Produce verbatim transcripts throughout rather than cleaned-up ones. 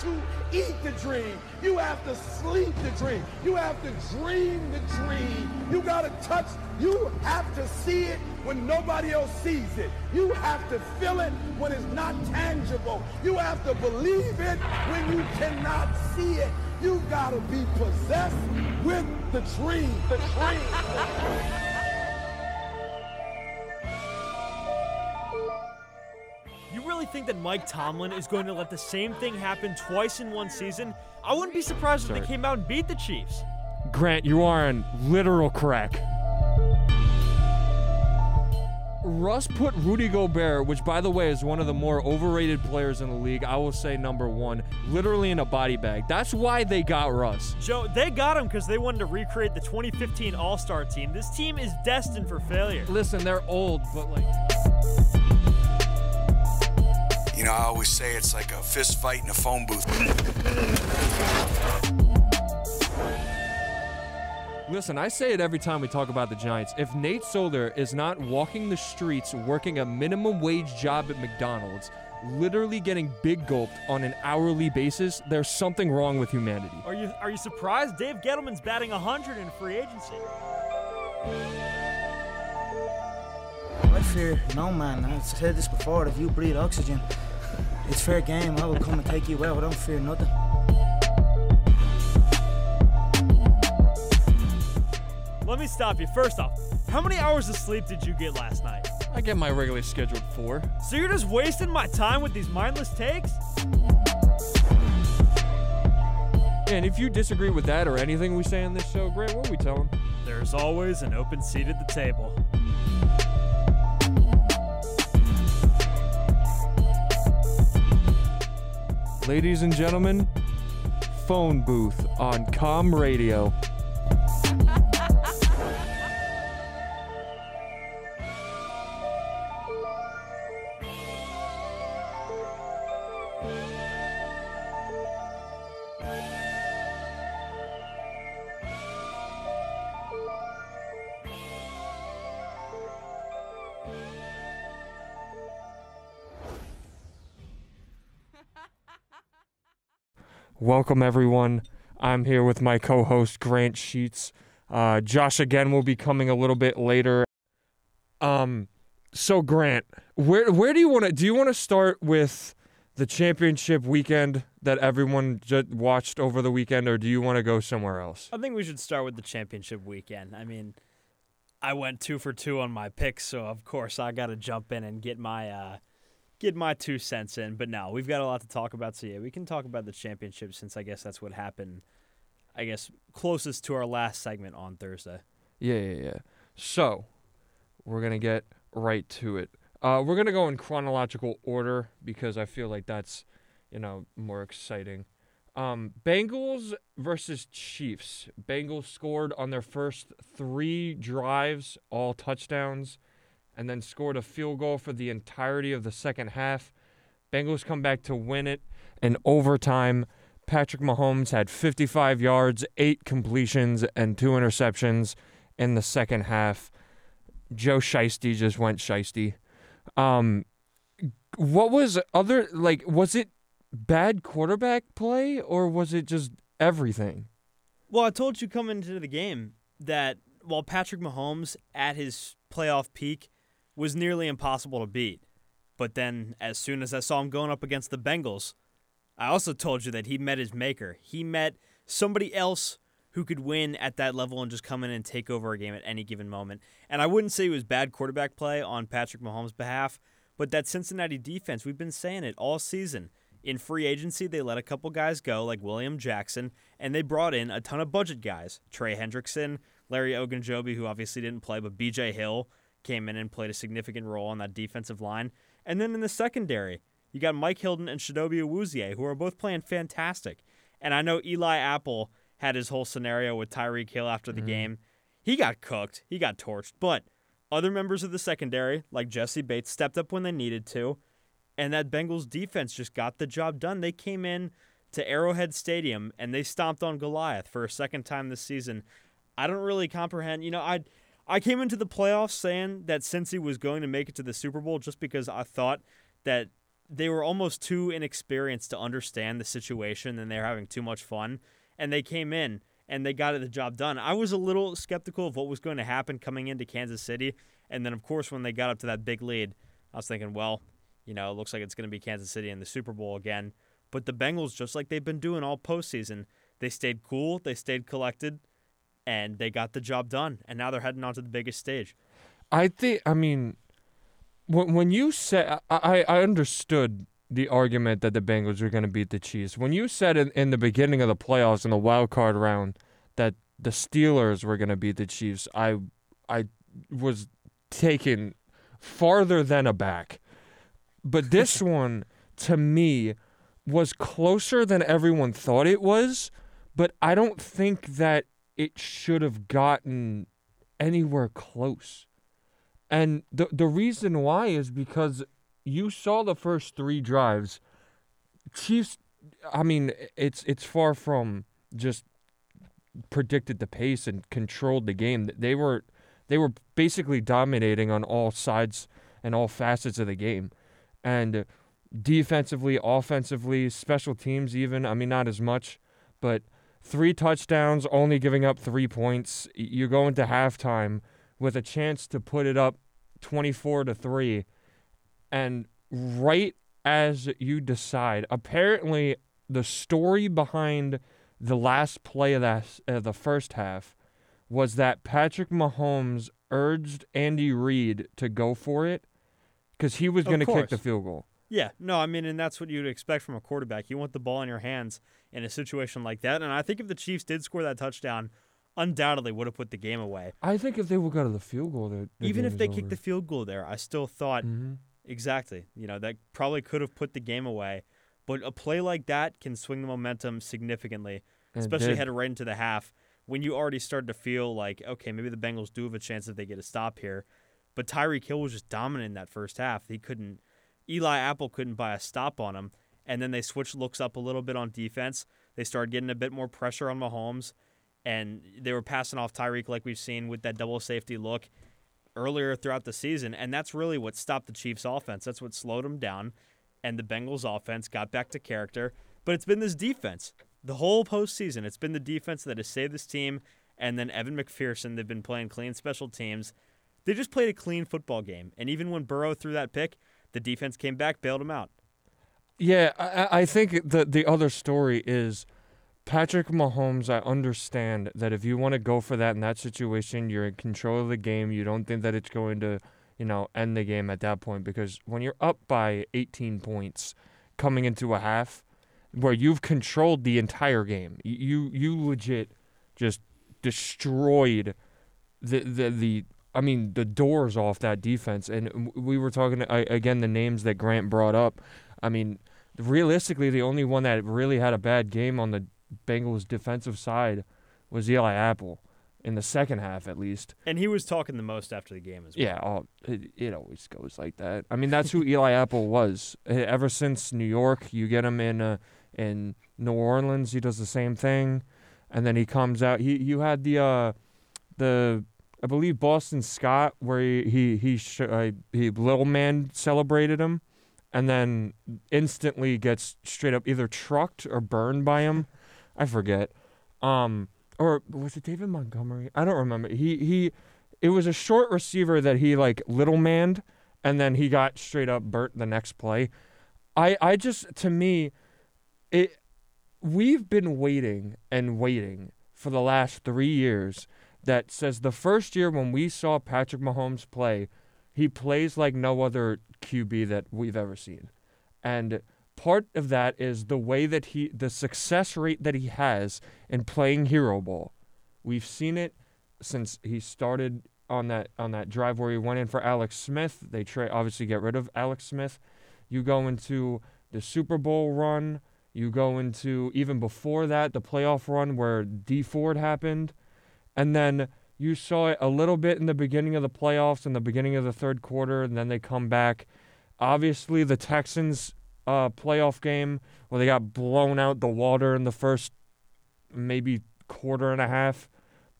to eat the dream. You have to sleep the dream. You have to dream the dream. You got to touch. You have to see it when nobody else sees it. You have to feel it when it's not tangible. You have to believe it when you cannot see it. You got to be possessed with the dream. The dream. Really think that Mike Tomlin is going to let the same thing happen twice in one season? I wouldn't be surprised Sorry. if they came out and beat the Chiefs. Grant, you are on literal crack. Russ put Rudy Gobert, which, by the way, is one of the more overrated players in the league, I will say number one, literally in a body bag. That's why they got Russ. Joe, they got him because they wanted to recreate the twenty fifteen All-Star team. This team is destined for failure. Listen, they're old, but like... You know, I always say it's like a fist fight in a phone booth. Listen, I say it every time we talk about the Giants. If Nate Solder is not walking the streets working a minimum wage job at McDonald's, literally getting big gulped on an hourly basis, there's something wrong with humanity. Are you are you surprised? Dave Gettleman's batting one hundred in free agency. I fear no man. I've said this before. If you breathe oxygen, it's fair game. I will come and take you out. I don't fear nothing. Let me stop you. First off, how many hours of sleep did you get last night? I get my regularly scheduled four. So you're just wasting my time with these mindless takes? And if you disagree with that or anything we say on this show, Grant, what are we telling? There's always an open seat at the table. Ladies and gentlemen, phone booth on Calm Radio. Welcome, everyone. I'm here with my co-host, Grant Sheets. Uh, Josh, again, will be coming a little bit later. Um, so, Grant, where where do you want to... Do you want to start with the championship weekend that everyone j- watched over the weekend, or do you want to go somewhere else? I think we should start with the championship weekend. I mean, I went two for two on my picks, so, of course, I got to jump in and get my... Uh, Get my two cents in, but no, we've got a lot to talk about, so yeah, we can talk about the championship since I guess that's what happened, I guess, closest to our last segment on Thursday. Yeah, yeah, yeah. So, we're going to get right to it. Uh, we're going to go in chronological order because I feel like that's, you know, more exciting. Um, Bengals versus Chiefs. Bengals scored on their first three drives, all touchdowns, and then scored a field goal for the entirety of the second half. Bengals come back to win it in overtime. Patrick Mahomes had fifty-five yards, eight completions, and two interceptions in the second half. Joe Shiesty just went Shiesty. Um, what was other, like, was it bad quarterback play, or was it just everything? Well, I told you coming into the game that while Patrick Mahomes at his playoff peak was nearly impossible to beat. But then, as soon as I saw him going up against the Bengals, I also told you that he met his maker. He met somebody else who could win at that level and just come in and take over a game at any given moment. And I wouldn't say it was bad quarterback play on Patrick Mahomes' behalf, but that Cincinnati defense, we've been saying it all season. In free agency, they let a couple guys go, like William Jackson, and they brought in a ton of budget guys. Trey Hendrickson, Larry Ogunjobi, who obviously didn't play, but B J. Hill came in and played a significant role on that defensive line. And then in the secondary, you got Mike Hilton and Chidobe Awuzie, who are both playing fantastic. And I know Eli Apple had his whole scenario with Tyreek Hill after the mm-hmm. game. He got cooked. He got torched. But other members of the secondary, like Jesse Bates, stepped up when they needed to. And that Bengals defense just got the job done. They came in to Arrowhead Stadium, and they stomped on Goliath for a second time this season. I don't really comprehend. You know, I I came into the playoffs saying that Cincy was going to make it to the Super Bowl just because I thought that they were almost too inexperienced to understand the situation, and they were having too much fun. And they came in, and they got the job done. I was a little skeptical of what was going to happen coming into Kansas City. And then, of course, when they got up to that big lead, I was thinking, well, you know, it looks like it's going to be Kansas City in the Super Bowl again. But the Bengals, just like they've been doing all postseason, they stayed cool, they stayed collected, and they got the job done. And now they're heading on to the biggest stage. I think, I mean, when when you said, I, I understood the argument that the Bengals are going to beat the Chiefs. When you said in, in the beginning of the playoffs in the wild card round that the Steelers were going to beat the Chiefs, I I was taken farther than aback. But this one, to me, was closer than everyone thought it was, but I don't think that it should have gotten anywhere close. And the the reason why is because you saw the first three drives. Chiefs, I mean, it's it's far from just predicted the pace and controlled the game. They were they were basically dominating on all sides and all facets of the game. And defensively, offensively, special teams even, I mean, not as much, but three touchdowns, only giving up three points. You go into halftime with a chance to put it up twenty-four to three. And right as you decide, apparently the story behind the last play of that, uh, the first half was that Patrick Mahomes urged Andy Reid to go for it because he was going to kick the field goal. Yeah, no, I mean, and that's what you'd expect from a quarterback. You want the ball in your hands in a situation like that. And I think if the Chiefs did score that touchdown, undoubtedly would have put the game away. I think if they would go to the field goal there. Even if they kicked the field goal there, I still thought, mm-hmm. exactly, you know, that probably could have put the game away. But a play like that can swing the momentum significantly, and especially headed right into the half when you already started to feel like, okay, maybe the Bengals do have a chance if they get a stop here. But Tyreek Hill was just dominant in that first half. He couldn't, Eli Apple couldn't buy a stop on him. And then they switched looks up a little bit on defense. They started getting a bit more pressure on Mahomes. And they were passing off Tyreek like we've seen with that double safety look earlier throughout the season. And that's really what stopped the Chiefs' offense. That's what slowed them down. And the Bengals' offense got back to character. But it's been this defense. The whole postseason, it's been the defense that has saved this team. And then Evan McPherson, they've been playing clean special teams. They just played a clean football game. And even when Burrow threw that pick, the defense came back, bailed him out. Yeah, I, I think the, the other story is Patrick Mahomes. I understand that if you want to go for that in that situation, you're in control of the game. You don't think that it's going to, you know, end the game at that point, because when you're up by eighteen points coming into a half where you've controlled the entire game, you you legit just destroyed the the, the I mean the doors off that defense. And we were talking I, again the names that Grant brought up. I mean, realistically, the only one that really had a bad game on the Bengals' defensive side was Eli Apple, in the second half at least. And he was talking the most after the game as well. Yeah, oh, it, it always goes like that. I mean, that's who Eli Apple was. Ever since New York, you get him in uh, in New Orleans, he does the same thing. And then he comes out. He You had the, uh, the I believe, Boston Scott, where he, he, he, sh- uh, he little man celebrated him. And then instantly gets straight up either trucked or burned by him. I forget. Um, or was it David Montgomery? I don't remember. He he, it was a short receiver that he like little manned, and then he got straight up burnt the next play. I I just to me, it we've been waiting and waiting for the last three years. That says the first year when we saw Patrick Mahomes play, he plays like no other Q B that we've ever seen. And part of that is the way that he, the success rate that he has in playing hero ball. We've seen it since he started on that on that drive where he went in for Alex Smith. They tra- obviously get rid of Alex Smith. You go into the Super Bowl run. You go into, even before that, the playoff run where D Ford happened. And then you saw it a little bit in the beginning of the playoffs, in the beginning of the third quarter, and then they come back. Obviously, the Texans uh, playoff game where they got blown out the water in the first maybe quarter and a half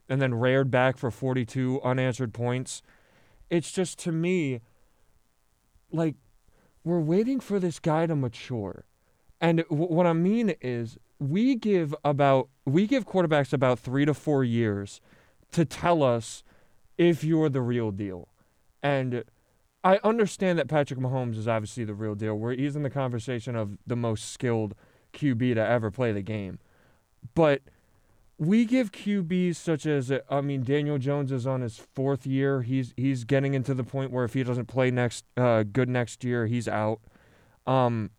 and then reared back for forty-two unanswered points. It's just, to me, like, we're waiting for this guy to mature. And w- what I mean is we give about we give quarterbacks about three to four years to tell us if you're the real deal. And I understand that Patrick Mahomes is obviously the real deal, where he's in the conversation of the most skilled Q B to ever play the game. But we give Q Bs such as, I mean, Daniel Jones is on his fourth year. He's he's getting into the point where if he doesn't play next uh, good next year, he's out. Um,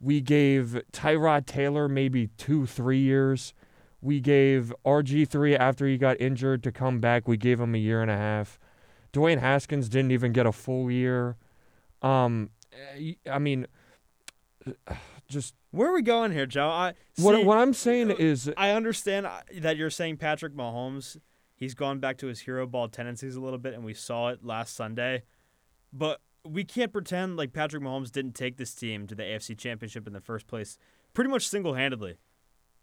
we gave Tyrod Taylor maybe two, three years. We gave R G three after he got injured to come back. We gave him a year and a half. Dwayne Haskins didn't even get a full year. Um, I mean, just... Where are we going here, Joe? I, see, what, what I'm saying is... I understand that you're saying Patrick Mahomes, he's gone back to his hero ball tendencies a little bit, and we saw it last Sunday. But we can't pretend like Patrick Mahomes didn't take this team to the A F C Championship in the first place pretty much single-handedly.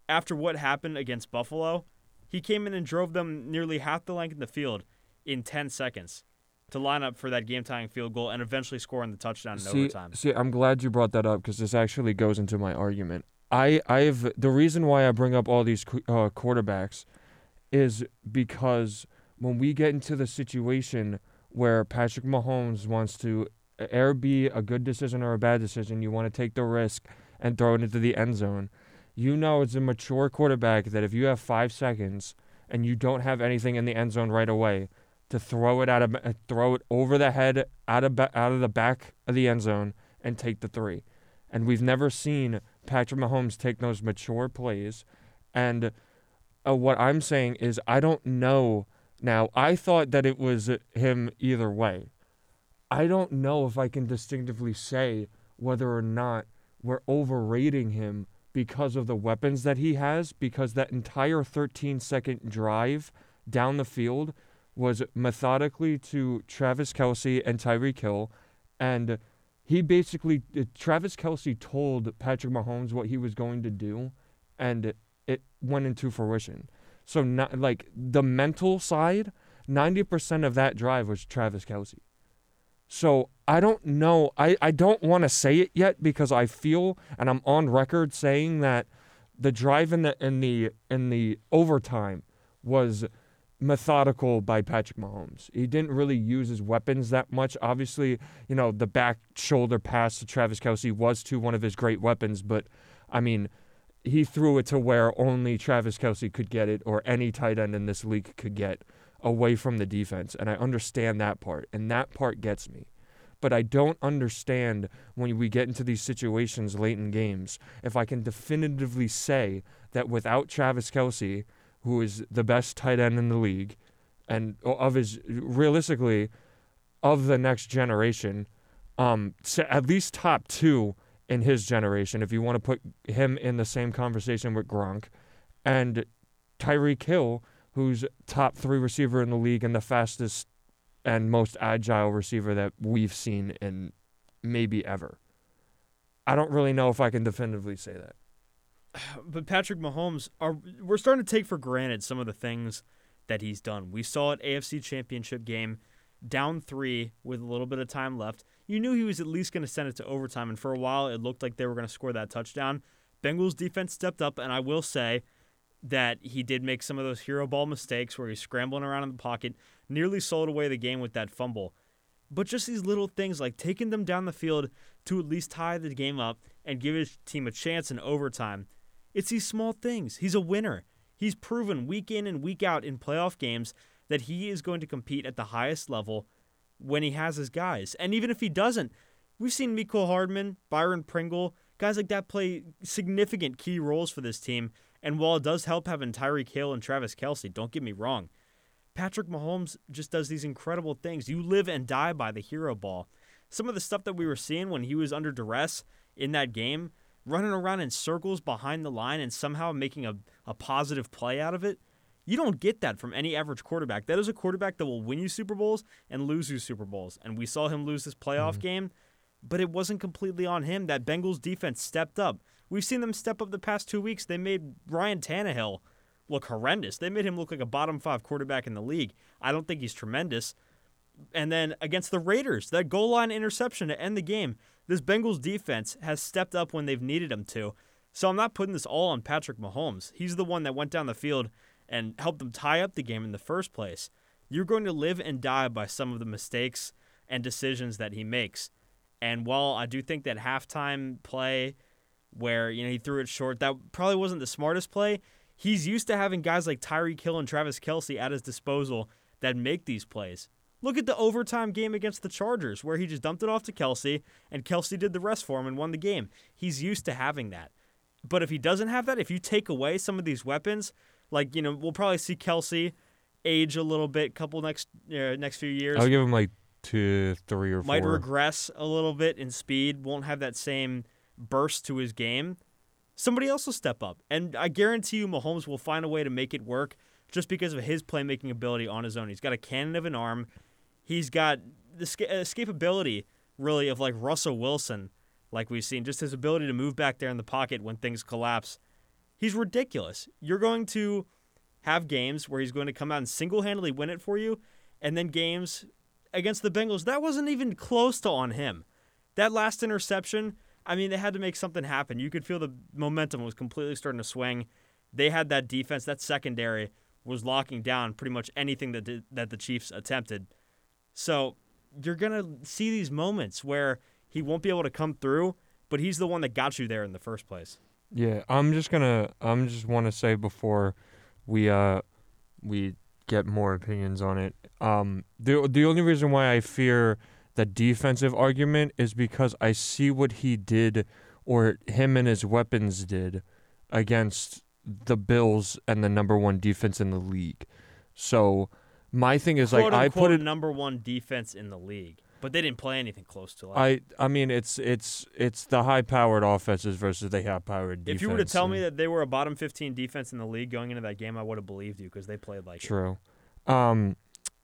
After what happened against Buffalo, he came in and drove them nearly half the length of the field in ten seconds to line up for that game-tying field goal and eventually scoring the touchdown in see, overtime. See, I'm glad you brought that up because this actually goes into my argument. I, I've the reason why I bring up all these uh, quarterbacks is because when we get into the situation where Patrick Mahomes wants to air be a good decision or a bad decision, you want to take the risk and throw it into the end zone, you know it's a mature quarterback that if you have five seconds and you don't have anything in the end zone right away, to throw it out of throw it over the head out of out of the back of the end zone and take the three, and we've never seen Patrick Mahomes take those mature plays. And uh, what I'm saying is I don't know now. I thought that it was him either way. I don't know if I can distinctively say whether or not we're overrating him because of the weapons that he has. Because that entire thirteen second drive down the field was methodically to Travis Kelce and Tyreek Hill, and he basically, Travis Kelce told Patrick Mahomes what he was going to do, and it, it went into fruition. So, not, like, the mental side, ninety percent of that drive was Travis Kelce. So, I don't know, I, I don't want to say it yet because I feel, and I'm on record saying that the drive in the in the, in the overtime was methodical by Patrick Mahomes. He didn't really use his weapons that much. Obviously, you know, the back shoulder pass to Travis Kelce was to one of his great weapons, but, I mean, he threw it to where only Travis Kelce could get it or any tight end in this league could get away from the defense, and I understand that part, and that part gets me. But I don't understand when we get into these situations late in games if I can definitively say that without Travis Kelce, who is the best tight end in the league, and of his realistically of the next generation, um, at least top two in his generation, if you want to put him in the same conversation with Gronk, and Tyreek Hill, who's top three receiver in the league and the fastest and most agile receiver that we've seen in maybe ever. I don't really know if I can definitively say that. But Patrick Mahomes, are we're starting to take for granted some of the things that he's done. We saw at A F C Championship game, down three with a little bit of time left. You knew he was at least going to send it to overtime, and for a while it looked like they were going to score that touchdown. Bengals defense stepped up, and I will say that he did make some of those hero ball mistakes where he's scrambling around in the pocket, nearly sold away the game with that fumble. But just these little things, like taking them down the field to at least tie the game up and give his team a chance in overtime. It's these small things. He's a winner. He's proven week in and week out in playoff games that he is going to compete at the highest level when he has his guys. And even if he doesn't, we've seen Mecole Hardman, Byron Pringle, guys like that play significant key roles for this team. And while it does help having Tyreek Hill and Travis Kelce, don't get me wrong, Patrick Mahomes just does these incredible things. You live and die by the hero ball. Some of the stuff that we were seeing when he was under duress in that game, running around in circles behind the line and somehow making a, a positive play out of it, you don't get that from any average quarterback. That is a quarterback that will win you Super Bowls and lose you Super Bowls. And we saw him lose this playoff mm-hmm. game, but it wasn't completely on him. That Bengals defense stepped up. We've seen them step up the past two weeks. They made Ryan Tannehill look horrendous. They made him look like a bottom five quarterback in the league. I don't think he's tremendous, And then against the Raiders, that goal line interception to end the game. This Bengals defense has stepped up when they've needed them to. So I'm not putting this all on Patrick Mahomes. He's the one that went down the field and helped them tie up the game in the first place. You're going to live and die by some of the mistakes and decisions that he makes. And while I do think that halftime play where, you know, he threw it short, that probably wasn't the smartest play. He's used to having guys like Tyreek Hill and Travis Kelce at his disposal that make these plays. Look at the overtime game against the Chargers where he just dumped it off to Kelce, and Kelce did the rest for him and won the game. He's used to having that. But if he doesn't have that, if you take away some of these weapons, like, you know, we'll probably see Kelce age a little bit, couple next uh, next few years. I'll give him like two, three, or four. Might regress a little bit in speed, won't have that same burst to his game. Somebody else will step up. And I guarantee you Mahomes will find a way to make it work just because of his playmaking ability on his own. He's got a cannon of an arm. He's got the escapability, really, of like Russell Wilson, like we've seen, just his ability to move back there in the pocket when things collapse. He's ridiculous. You're going to have games where he's going to come out and single-handedly win it for you, and then games against the Bengals, that wasn't even close to on him. That last interception, I mean, they had to make something happen. You could feel the momentum was completely starting to swing. They had that defense, that secondary was locking down pretty much anything that did, that the Chiefs attempted. So you're going to see these moments where he won't be able to come through, but he's the one that got you there in the first place. Yeah, I'm just going to I'm just want to say before we uh we get more opinions on it. Um the the only reason why I fear the defensive argument is because I see what he did, or him and his weapons did, against the Bills and the number one defense in the league. So my thing is, like, I put it number one defense in the league, but they didn't play anything close to that. I I mean, it's it's it's the high-powered offenses versus the high-powered defense. If you were to tell me that they were a bottom fifteen defense in the league going into that game, I would have believed you because they played like it. True. Um,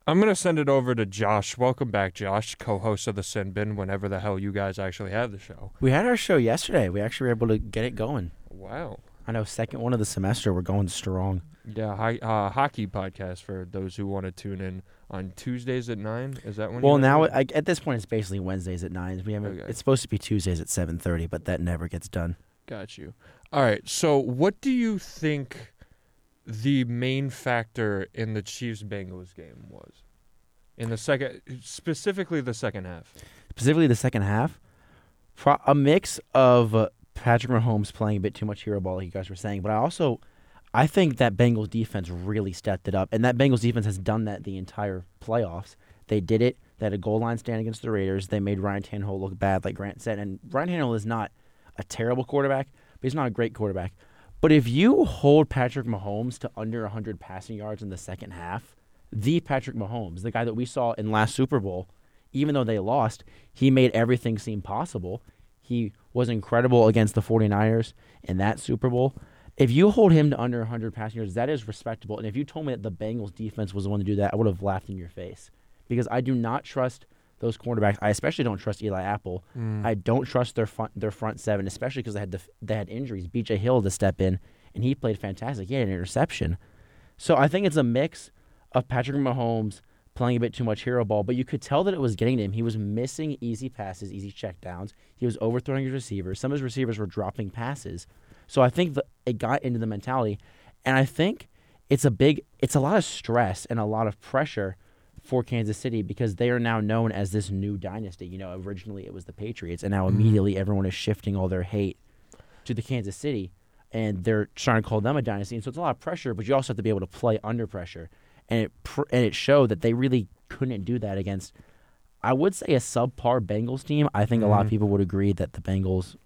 I'm going to send it over to Josh. Welcome back, Josh, co-host of the Sin Bin, whenever the hell you guys actually have the show. We had our show yesterday. We actually were able to get it going. Wow. I know, second one of the semester. We're going strong. Yeah, hi, uh, hockey podcast for those who want to tune in on Tuesdays at nine. Is that when? Well, now I, at this point, it's basically Wednesdays at nine. We haven't. Okay. It's supposed to be Tuesdays at seven thirty, but that never gets done. Got you. All right. So, what do you think the main factor in the Chiefs-Bengals game was in the second, specifically the second half? Specifically, the second half, Pro- a mix of. Uh, Patrick Mahomes playing a bit too much hero ball, like you guys were saying. But I also, I think that Bengals defense really stepped it up. And that Bengals defense has done that the entire playoffs. They did it. They had a goal line stand against the Raiders. They made Ryan Tannehill look bad, like Grant said. And Ryan Tannehill is not a terrible quarterback, but he's not a great quarterback. But if you hold Patrick Mahomes to under one hundred passing yards in the second half, the Patrick Mahomes, the guy that we saw in last Super Bowl, even though they lost, he made everything seem possible. He was incredible against the 49ers in that Super Bowl. If you hold him to under one hundred passing yards, that is respectable. And if you told me that the Bengals defense was the one to do that, I would have laughed in your face because I do not trust those cornerbacks. I especially don't trust Eli Apple. Mm. I don't trust their front, their front seven, especially because they had def- they had injuries. B J. Hill to step in, and he played fantastic. He had an interception. So I think it's a mix of Patrick Mahomes playing a bit too much hero ball, but you could tell that it was getting to him. He was missing easy passes, easy checkdowns. He was overthrowing his receivers. Some of his receivers were dropping passes. So I think the, it got into the mentality, and I think it's a big, it's a lot of stress and a lot of pressure for Kansas City because they are now known as this new dynasty. You know, originally it was the Patriots, and now immediately everyone is shifting all their hate to the Kansas City, and they're trying to call them a dynasty. And so it's a lot of pressure, but you also have to be able to play under pressure. And it pr- and it showed that they really couldn't do that against, I would say, a subpar Bengals team. I think mm-hmm. a lot of people would agree that the Bengals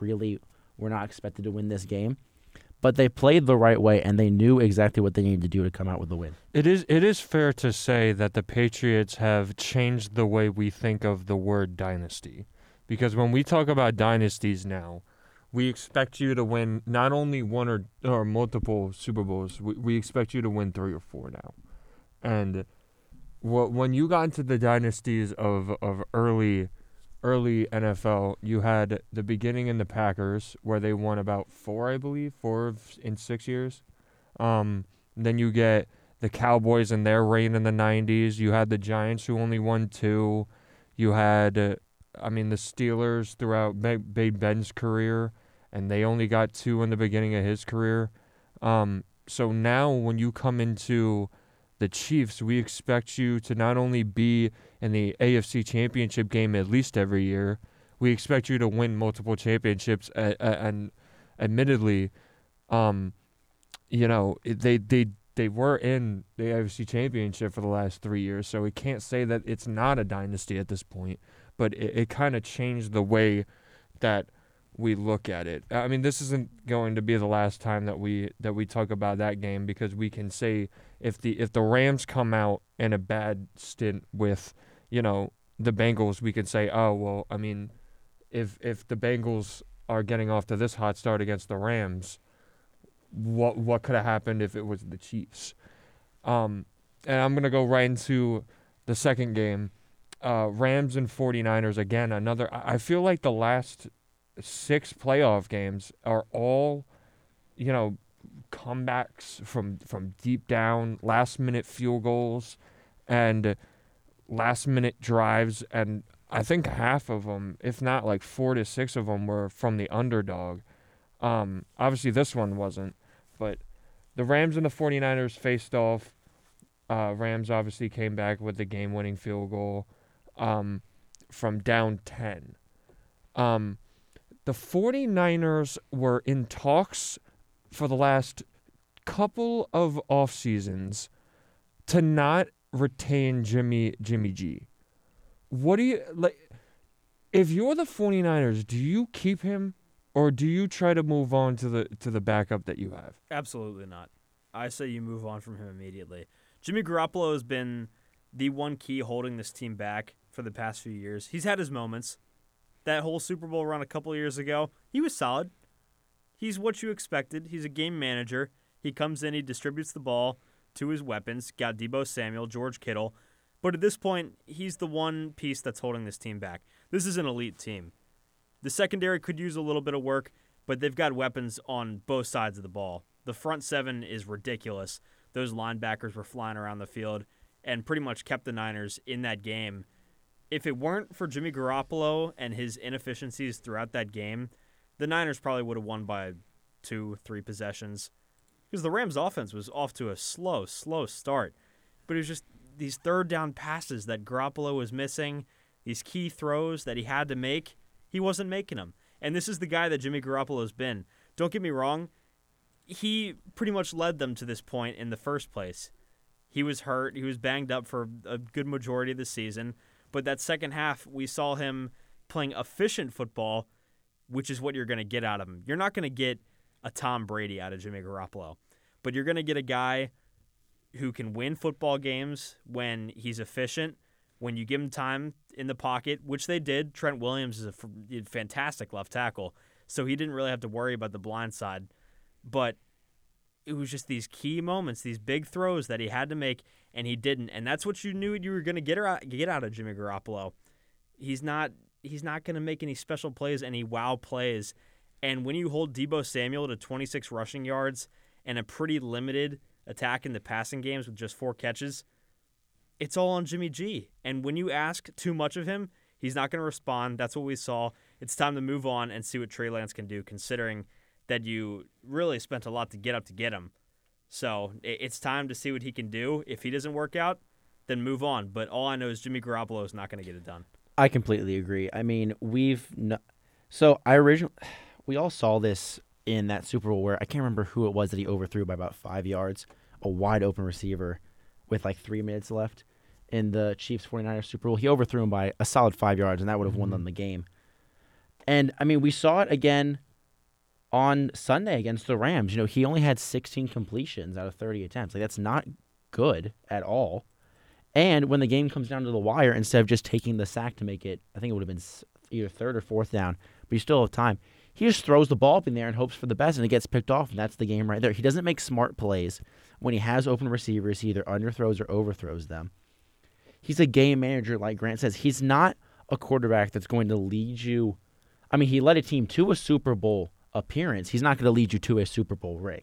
really were not expected to win this game. But they played the right way, and they knew exactly what they needed to do to come out with the win. It is it is fair to say that the Patriots have changed the way we think of the word dynasty. Because when we talk about dynasties now, we expect you to win not only one or, or multiple Super Bowls. We, we expect you to win three or four now. And what, when you got into the dynasties of, of early early N F L, you had the beginning in the Packers where they won about four, I believe, four in six years. Um, then you get the Cowboys and their reign in the nineties. You had the Giants, who only won two. You had, uh, I mean, the Steelers throughout Big Ben's career, and they only got two in the beginning of his career. Um, so now when you come into the Chiefs, we expect you to not only be in the A F C Championship game at least every year, we expect you to win multiple championships. And, and admittedly, um, you know, they, they they were in the A F C Championship for the last three years, so we can't say that it's not a dynasty at this point, but it, it kind of changed the way that we look at it. I mean, this isn't going to be the last time that we that we talk about that game, because we can say if the if the Rams come out in a bad stint with, you know, the Bengals, we can say, oh, well, I mean, if if the Bengals are getting off to this hot start against the Rams, what what could have happened if it was the Chiefs? Um, and I'm going to go right into the second game. Uh, Rams and 49ers, again, another... I feel like the last... six playoff games are all, you know, comebacks from, from deep down, last-minute field goals and last-minute drives. And I think half of them, if not like four to six of them, were from the underdog. Um, obviously, this one wasn't. But the Rams and the 49ers faced off. Uh, Rams obviously came back with the game-winning field goal um, from down ten. Um The 49ers were in talks for the last couple of off seasons to not retain Jimmy Jimmy G. What do you like if you're the 49ers, do you keep him or do you try to move on to the to the backup that you have? Absolutely not. I say you move on from him immediately. Jimmy Garoppolo has been the one key holding this team back for the past few years. He's had his moments. That whole Super Bowl run a couple of years ago, he was solid. He's what you expected. He's a game manager. He comes in, he distributes the ball to his weapons. Got Debo Samuel, George Kittle. But at this point, he's the one piece that's holding this team back. This is an elite team. The secondary could use a little bit of work, but they've got weapons on both sides of the ball. The front seven is ridiculous. Those linebackers were flying around the field and pretty much kept the Niners in that game. If it weren't for Jimmy Garoppolo and his inefficiencies throughout that game, the Niners probably would have won by two, three possessions because the Rams' offense was off to a slow, slow start. But it was just these third-down passes that Garoppolo was missing, these key throws that he had to make, he wasn't making them. And this is the guy that Jimmy Garoppolo's been. Don't get me wrong, he pretty much led them to this point in the first place. He was hurt. He was banged up for a good majority of the season. But that second half, we saw him playing efficient football, which is what you're going to get out of him. You're not going to get a Tom Brady out of Jimmy Garoppolo, but you're going to get a guy who can win football games when he's efficient, when you give him time in the pocket, which they did. Trent Williams is a fantastic left tackle, so he didn't really have to worry about the blind side. But it was just these key moments, these big throws that he had to make, and he didn't. And that's what you knew you were going to get out of Jimmy Garoppolo. He's not he's not going to make any special plays, any wow plays. And when you hold Debo Samuel to twenty-six rushing yards and a pretty limited attack in the passing games with just four catches, it's all on Jimmy G. And when you ask too much of him, he's not going to respond. That's what we saw. It's time to move on and see what Trey Lance can do, considering that you really spent a lot to get up to get him. So it's time to see what he can do. If he doesn't work out, then move on. But all I know is Jimmy Garoppolo is not going to get it done. I completely agree. I mean, we've no- – so I originally – we all saw this in that Super Bowl where I can't remember who it was that he overthrew by about five yards, a wide-open receiver with like three minutes left in the Chiefs 49ers Super Bowl. He overthrew him by a solid five yards, and that would have mm-hmm. won them the game. And, I mean, we saw it again – on Sunday against the Rams. You know, he only had sixteen completions out of thirty attempts. Like, that's not good at all. And when the game comes down to the wire, instead of just taking the sack to make it, I think it would have been either third or fourth down, but you still have time. He just throws the ball up in there and hopes for the best, and it gets picked off, and that's the game right there. He doesn't make smart plays. When he has open receivers, he either underthrows or overthrows them. He's a game manager, like Grant says. He's not a quarterback that's going to lead you. I mean, he led a team to a Super Bowl appearance. He's not going to lead you to a Super Bowl ring.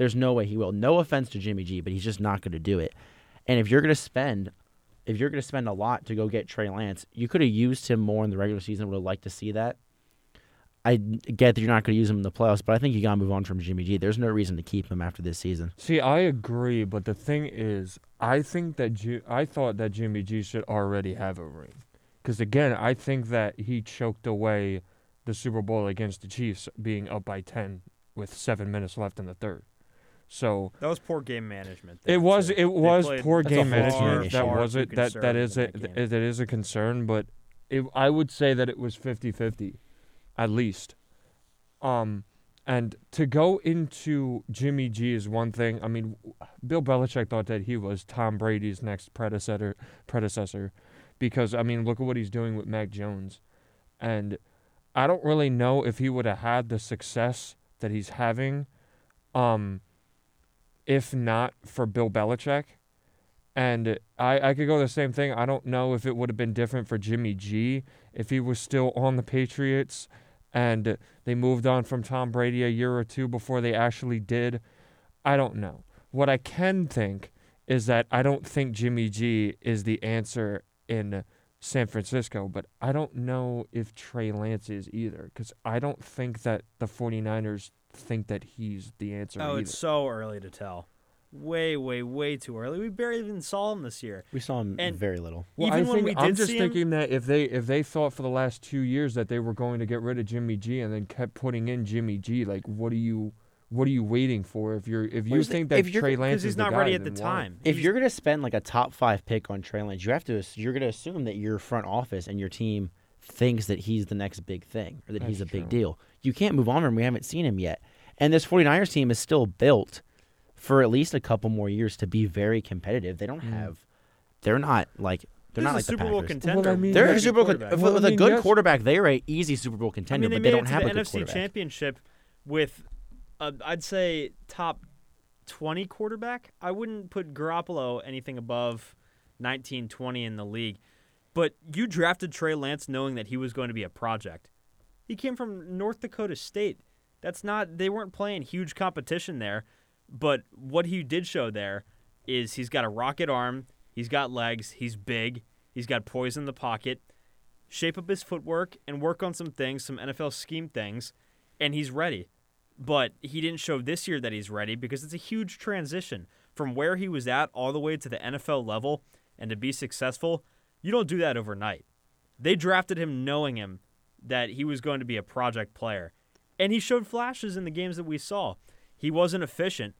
There's no way he will. No offense to Jimmy G, but he's just not going to do it. And if you're going to spend, if you're going to spend a lot to go get Trey Lance, you could have used him more in the regular season. Would have liked to see that. I get that you're not going to use him in the playoffs, but I think you got to move on from Jimmy G. There's no reason to keep him after this season. See, I agree, but the thing is, I think that G- I thought that Jimmy G should already have a ring. Because, again, I think that he choked away the Super Bowl against the Chiefs being up by ten with seven minutes left in the third. So that was poor game management. It was too. It was poor game management. That was it. That that is a that, that is a concern, but it, I would say that it was fifty-fifty. At least. Um, and to go into Jimmy G is one thing. I mean, Bill Belichick thought that he was Tom Brady's next predecessor, predecessor, because, I mean, look at what he's doing with Mac Jones. And I don't really know if he would have had the success that he's having um, if not for Bill Belichick. And I, I could go the same thing. I don't know if it would have been different for Jimmy G if he was still on the Patriots. And they moved on from Tom Brady a year or two before they actually did. I don't know. What I can think is that I don't think Jimmy G is the answer in San Francisco, but I don't know if Trey Lance is either, because I don't think that the 49ers think that he's the answer Oh, either. It's so early to tell. Way, way, way too early. We barely even saw him this year. We saw him and very little. Well, even I think, when we did I'm just see thinking him, that if they if they thought for the last two years that they were going to get rid of Jimmy G and then kept putting in Jimmy G, like what are you what are you waiting for? If you're if you think that Trey Lance is he's not ready at the time. If you're gonna spend like a top five pick on Trey Lance, you have to you're gonna assume that your front office and your team thinks that he's the next big thing or that he's a big deal. You can't move on from him. We haven't seen him yet. And this 49ers team is still built for at least a couple more years to be very competitive. They don't have – they're not like – they're this not like the Packers. Super Bowl contender. Well, I mean, they're a Super Bowl contender. Well, with I mean, a good yes. quarterback, they're an easy Super Bowl contender, I mean, they but they don't have the a good N F C quarterback. N F C Championship with, a, I'd say, top twenty quarterback. I wouldn't put Garoppolo anything above nineteen, twenty in the league. But you drafted Trey Lance knowing that he was going to be a project. He came from North Dakota State. That's not – they weren't playing huge competition there. But what he did show there is he's got a rocket arm, he's got legs, he's big, he's got poise in the pocket, shape up his footwork and work on some things, some N F L scheme things, and he's ready. But he didn't show this year that he's ready because it's a huge transition from where he was at all the way to the N F L level, and to be successful, you don't do that overnight. They drafted him knowing him that he was going to be a project player, and he showed flashes in the games that we saw. He wasn't efficient,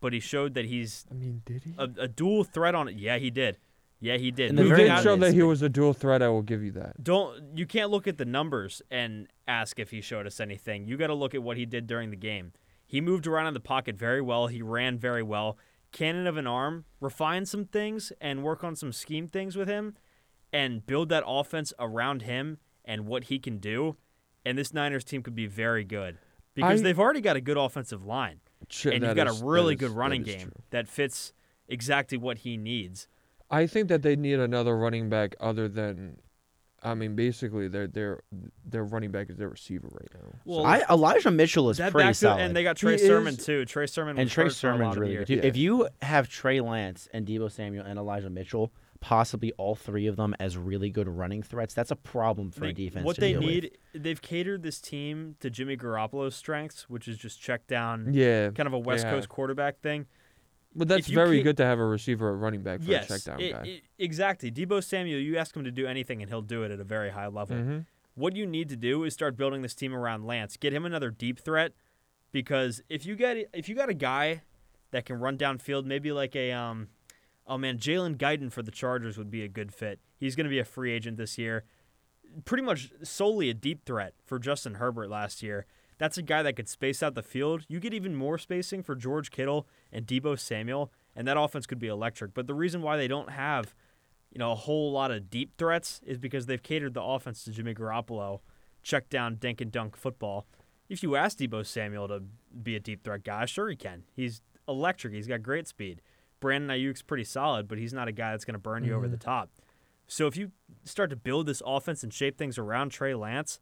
but he showed that he's I mean, did he? a, a dual threat on it. Yeah, he did. Yeah, he did. He did show that he was a dual threat. I will give you that. Don't you can't look at the numbers and ask if he showed us anything. You got to look at what he did during the game. He moved around in the pocket very well. He ran very well. Cannon of an arm. Refine some things and work on some scheme things with him, and build that offense around him and what he can do. And this Niners team could be very good because I, they've already got a good offensive line. Sure, and you've got is, a really is, good running that game true. that fits exactly what he needs. I think that they need another running back other than, I mean, basically their their their running back is their receiver right now. Well, so. I, Elijah Mitchell is that pretty solid, to, and they got Trey he Sermon is, too. Trey Sermon and was Trey Sermon's really good too. Yeah. If you have Trey Lance and Debo Samuel and Elijah Mitchell, possibly all three of them as really good running threats, that's a problem for they, a defense. What to they deal need, with. They've catered this team to Jimmy Garoppolo's strengths, which is just check down, yeah, kind of a West yeah. Coast quarterback thing. But that's very can, good to have a receiver or running back for yes, a check down it, guy. It, exactly. Debo Samuel, you ask him to do anything and he'll do it at a very high level. Mm-hmm. What you need to do is start building this team around Lance. Get him another deep threat, because if you get if you got a guy that can run downfield, maybe like a um Oh, man, Jalen Guyton for the Chargers would be a good fit. He's going to be a free agent this year. Pretty much solely a deep threat for Justin Herbert last year. That's a guy that could space out the field. You get even more spacing for George Kittle and Debo Samuel, and that offense could be electric. But the reason why they don't have, you know, a whole lot of deep threats is because they've catered the offense to Jimmy Garoppolo, check down, dink and dunk football. If you ask Debo Samuel to be a deep threat guy, sure he can. He's electric. He's got great speed. Brandon Ayuk's pretty solid, but he's not a guy that's going to burn you mm-hmm. over the top. So if you start to build this offense and shape things around Trey Lance,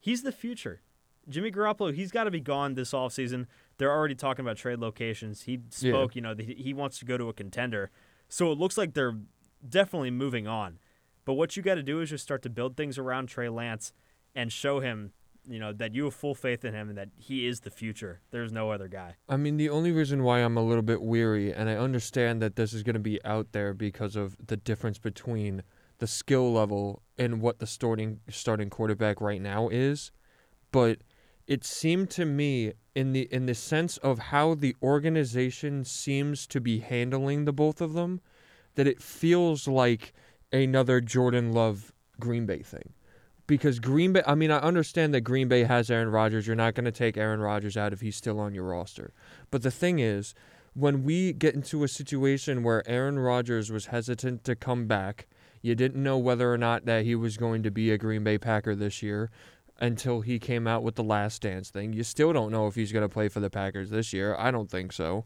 he's the future. Jimmy Garoppolo, he's got to be gone this offseason. they're already talking about trade locations. He spoke, yeah. you know, the, he wants to go to a contender. So it looks like they're definitely moving on. But what you got to do is just start to build things around Trey Lance and show him, you know, that you have full faith in him and that he is the future. There's no other guy. I mean, the only reason why I'm a little bit weary, and I understand that this is going to be out there because of the difference between the skill level and what the starting starting quarterback right now is, but it seemed to me in the in the sense of how the organization seems to be handling the both of them, that it feels like another Jordan Love Green Bay thing. Because Green Bay, I mean, I understand that Green Bay has Aaron Rodgers. You're not going to take Aaron Rodgers out if he's still on your roster. But the thing is, when we get into a situation where Aaron Rodgers was hesitant to come back, you didn't know whether or not that he was going to be a Green Bay Packer this year until he came out with the Last Dance thing. You still don't know if he's going to play for the Packers this year. I don't think so.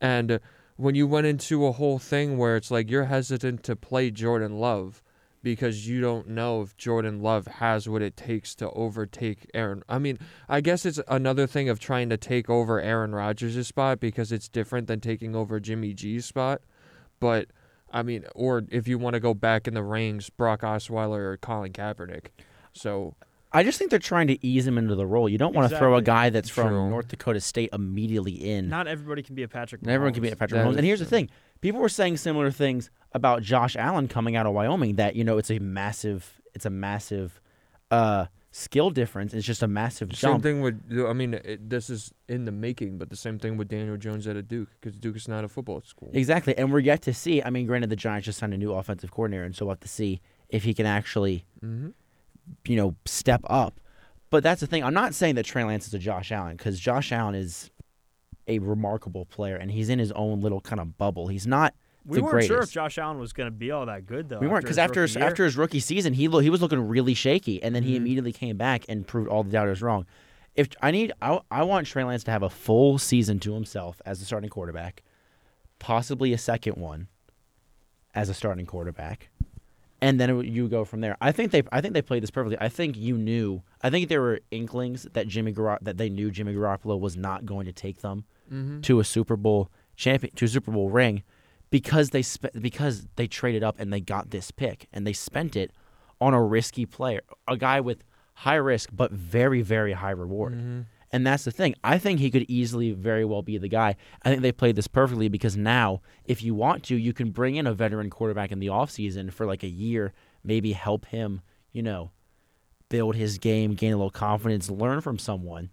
And when you went into a whole thing where it's like you're hesitant to play Jordan Love, because you don't know if Jordan Love has what it takes to overtake Aaron. I mean, I guess it's another thing of trying to take over Aaron Rodgers' spot because it's different than taking over Jimmy G's spot. But, I mean, or if you want to go back in the rings, Brock Osweiler or Colin Kaepernick. So I just think they're trying to ease him into the role. You don't want exactly. to throw a guy that's from true. North Dakota State immediately in. Not everybody can be a Patrick Mahomes. Everyone can be a Patrick Mahomes. And here's the thing. People were saying similar things about Josh Allen coming out of Wyoming, that, you know, it's a massive, it's a massive uh, skill difference. It's just a massive jump. Same thing with, I mean, it, this is in the making, but the same thing with Daniel Jones out of Duke, because Duke is not a football school. Exactly, and we're yet to see. I mean, granted, the Giants just signed a new offensive coordinator, and so we'll have to see if he can actually, mm-hmm. you know, step up. But that's the thing. I'm not saying that Trey Lance is a Josh Allen, because Josh Allen is a remarkable player, and he's in his own little kind of bubble. He's not We weren't greatest. sure if Josh Allen was going to be all that good, though. We weren't, because after his, after, his, after his rookie season, he lo- he was looking really shaky, and then mm-hmm. he immediately came back and proved all the doubters wrong. If I need, I, I want Trey Lance to have a full season to himself as the starting quarterback, possibly a second one as a starting quarterback, and then it, you go from there. I think they I think they played this perfectly. I think you knew. I think there were inklings that Jimmy Gar- that they knew Jimmy Garoppolo was not going to take them mm-hmm. to a Super Bowl champion to a Super Bowl ring. Because they sp- because they traded up and they got this pick and they spent it on a risky player, a guy with high risk but very, very high reward. Mm-hmm. And that's the thing. I think he could easily very well be the guy. I think they played this perfectly because now, if you want to, you can bring in a veteran quarterback in the offseason for like a year, maybe help him, you know, build his game, gain a little confidence, learn from someone.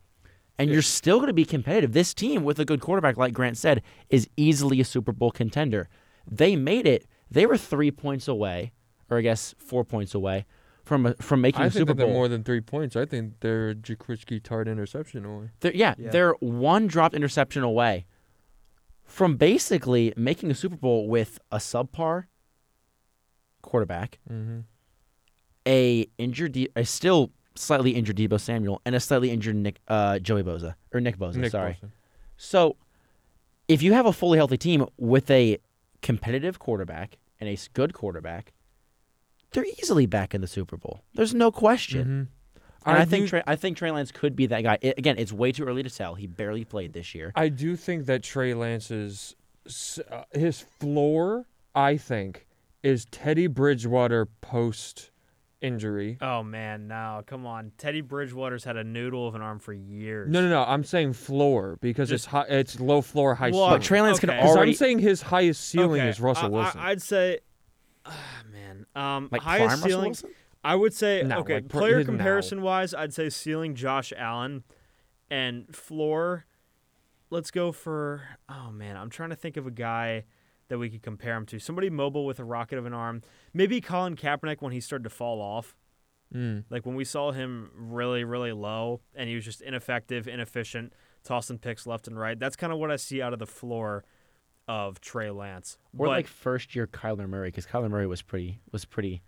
And you're still going to be competitive. This team, with a good quarterback, like Grant said, is easily a Super Bowl contender. They made it. They were three points away, or I guess four points away, from a, from making I the Super Bowl. I think they're more than three points. I think they're Jaworski-Tart interception away. They're, yeah, yeah, they're one dropped interception away from basically making a Super Bowl with a subpar quarterback, mm-hmm. a injured, a still... slightly injured Debo Samuel, and a slightly injured Nick uh, Joey Bosa, or Nick Bosa, Nick sorry. Bosa. So if you have a fully healthy team with a competitive quarterback and a good quarterback, they're easily back in the Super Bowl. There's no question. Mm-hmm. And I, I, think, do, Trey, I think Trey Lance could be that guy. It, again, it's way too early to tell. He barely played this year. I do think that Trey Lance's uh, his floor, I think, is Teddy Bridgewater post- injury. Oh, man, no. Come on. Teddy Bridgewater's had a noodle of an arm for years. No, no, no. I'm saying floor because Just, it's high, it's low floor, high well, ceiling. Trey Lance okay. can already... I'm saying his highest ceiling okay. is Russell Wilson. I, I'd say... Oh, man. Um, like highest ceiling, Russell Wilson? I would say... No, okay, like, player no. comparison-wise, I'd say ceiling Josh Allen and floor... Let's go for... Oh, man. I'm trying to think of a guy that we could compare him to. Somebody mobile with a rocket of an arm. Maybe Colin Kaepernick when he started to fall off. Mm. Like when we saw him really, really low and he was just ineffective, inefficient, tossing picks left and right. That's kind of what I see out of the floor of Trey Lance. Or but like first year Kyler Murray, because Kyler Murray was pretty was pretty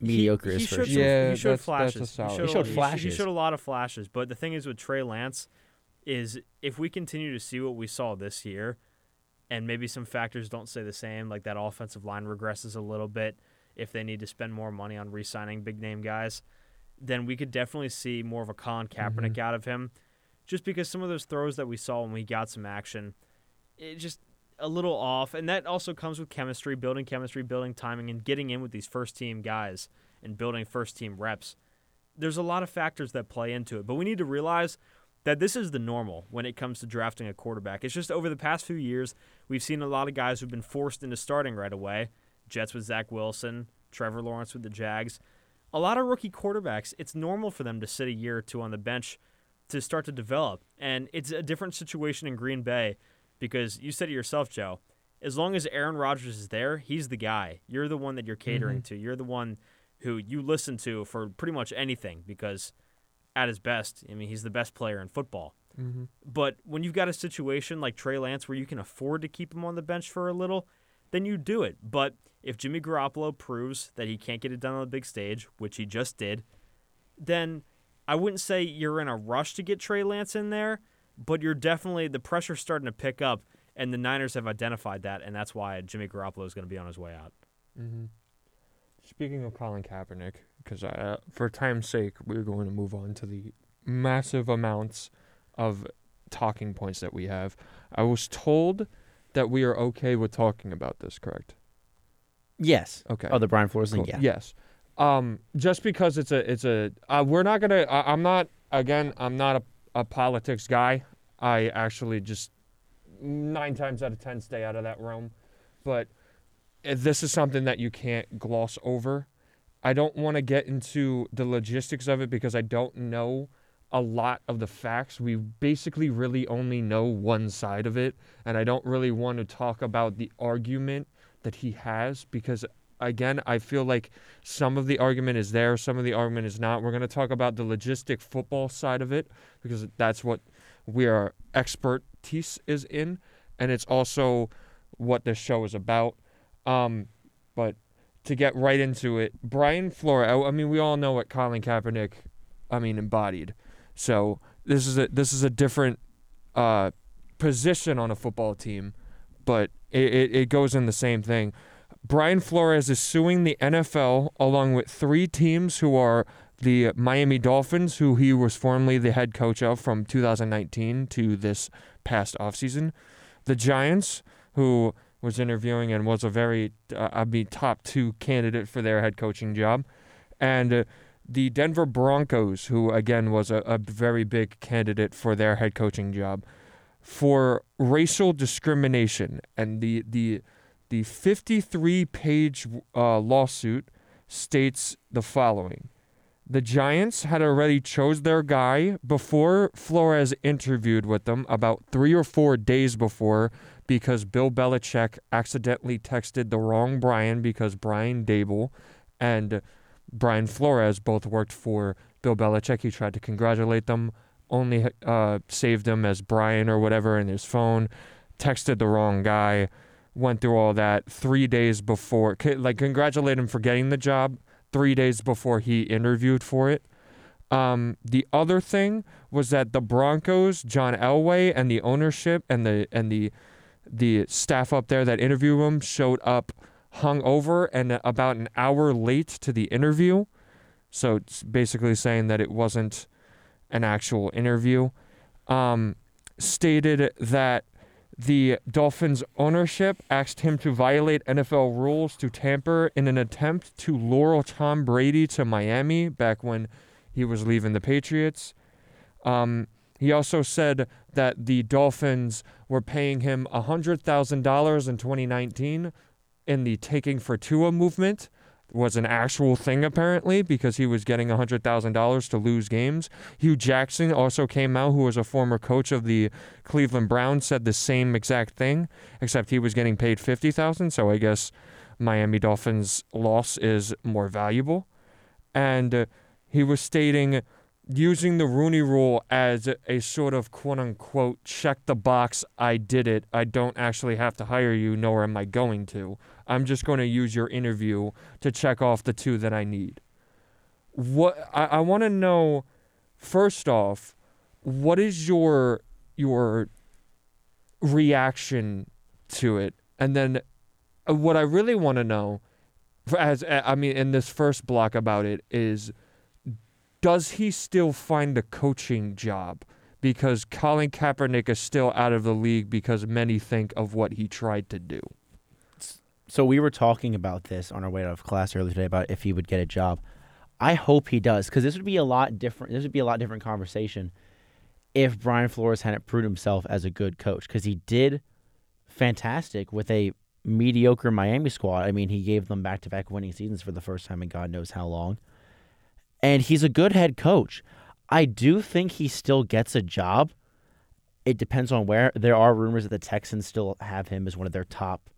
mediocre he, he as first year. Yeah, he showed that's, flashes. That's he, showed he showed a, flashes. He showed a lot of flashes. But the thing is with Trey Lance is if we continue to see what we saw this year, and maybe some factors don't say the same, like that offensive line regresses a little bit if they need to spend more money on re-signing big-name guys, then we could definitely see more of a Colin Kaepernick mm-hmm. out of him. just because some of those throws that we saw when we got some action, it just a little off. And that also comes with chemistry, building chemistry, building timing, and getting in with these first-team guys and building first-team reps. There's a lot of factors that play into it, but we need to realize that this is the normal when it comes to drafting a quarterback. It's just over the past few years, we've seen a lot of guys who've been forced into starting right away. Jets with Zach Wilson, Trevor Lawrence with the Jags. A lot of rookie quarterbacks, it's normal for them to sit a year or two on the bench to start to develop. And it's a different situation in Green Bay because you said it yourself, Joe, as long as Aaron Rodgers is there, he's the guy. You're the one that you're catering mm-hmm. to. You're the one who you listen to for pretty much anything because at his best, I mean, he's the best player in football. Mm-hmm. But when you've got a situation like Trey Lance where you can afford to keep him on the bench for a little, then you do it. But if Jimmy Garoppolo proves that he can't get it done on the big stage, which he just did, then I wouldn't say you're in a rush to get Trey Lance in there, but you're definitely, the pressure's starting to pick up, and the Niners have identified that, and that's why Jimmy Garoppolo is going to be on his way out. Mm-hmm. Speaking of Colin Kaepernick, because uh, for time's sake, we're going to move on to the massive amounts of talking points that we have. I was told that we are okay with talking about this, correct? Yes. Okay. Oh, the Brian Flores thing, cool. Yeah. Yes. Um, just because it's a, it's a, uh, we're not gonna. I, I'm not. Again, I'm not a, a politics guy. I actually just nine times out of ten stay out of that realm. But if this is something that you can't gloss over. I don't want to get into the logistics of it because I don't know a lot of the facts. We basically really only know one side of it, and I don't really want to talk about the argument that he has because, again, I feel like some of the argument is there, some of the argument is not. We're going to talk about the logistic football side of it because that's what we are expertise is in, and it's also what this show is about. Um, but to get right into it, Brian Flores, I, I mean, we all know what Colin Kaepernick, I mean, embodied. So this is a this is a different uh, position on a football team, but it, it, it goes in the same thing. Brian Flores is suing the N F L along with three teams who are the Miami Dolphins, who he was formerly the head coach of from two thousand nineteen to this past offseason, the Giants, who was interviewing and was a very, uh, I'd be top two candidate for their head coaching job. And uh, the Denver Broncos, who again was a, a very big candidate for their head coaching job, for racial discrimination. And the the the fifty-three page uh, lawsuit states the following. The Giants had already chose their guy before Flores interviewed with them about three or four days before because Bill Belichick accidentally texted the wrong Brian because Brian Daboll and Brian Flores both worked for Bill Belichick. He tried to congratulate them, only uh, saved them as Brian or whatever in his phone, texted the wrong guy, went through all that three days before. Like, congratulate him for getting the job three days before he interviewed for it. Um, the other thing was that the Broncos, John Elway, and the ownership and the and the the staff up there that interviewed him showed up hungover and about an hour late to the interview. So it's basically saying that it wasn't an actual interview. Um, stated that the Dolphins' ownership asked him to violate N F L rules to tamper in an attempt to lure Tom Brady to Miami back when he was leaving the Patriots. Um, he also said that the Dolphins were paying him one hundred thousand dollars in twenty nineteen in the Taking for Tua movement. It was an actual thing, apparently, because he was getting one hundred thousand dollars to lose games. Hugh Jackson also came out, who was a former coach of the Cleveland Browns, said the same exact thing, except he was getting paid fifty thousand dollars, so I guess Miami Dolphins' loss is more valuable. And uh, he was stating using the Rooney Rule as a sort of quote-unquote check the box, I did it, I don't actually have to hire you, nor am I going to. I'm just going to use your interview to check off the two that I need. What I, I want to know, first off, what is your your reaction to it? And then what I really want to know, as I mean, in this first block about it is, does he still find a coaching job? because Colin Kaepernick is still out of the league because many think of what he tried to do. So we were talking about this on our way out of class earlier today about if he would get a job. I hope he does, because this would be a lot different. This would be a lot different conversation if Brian Flores hadn't proved himself as a good coach, because he did fantastic with a mediocre Miami squad. I mean, he gave them back-to-back winning seasons for the first time in God knows how long. And he's a good head coach. I do think he still gets a job. It depends on where. There are rumors that the Texans still have him as one of their top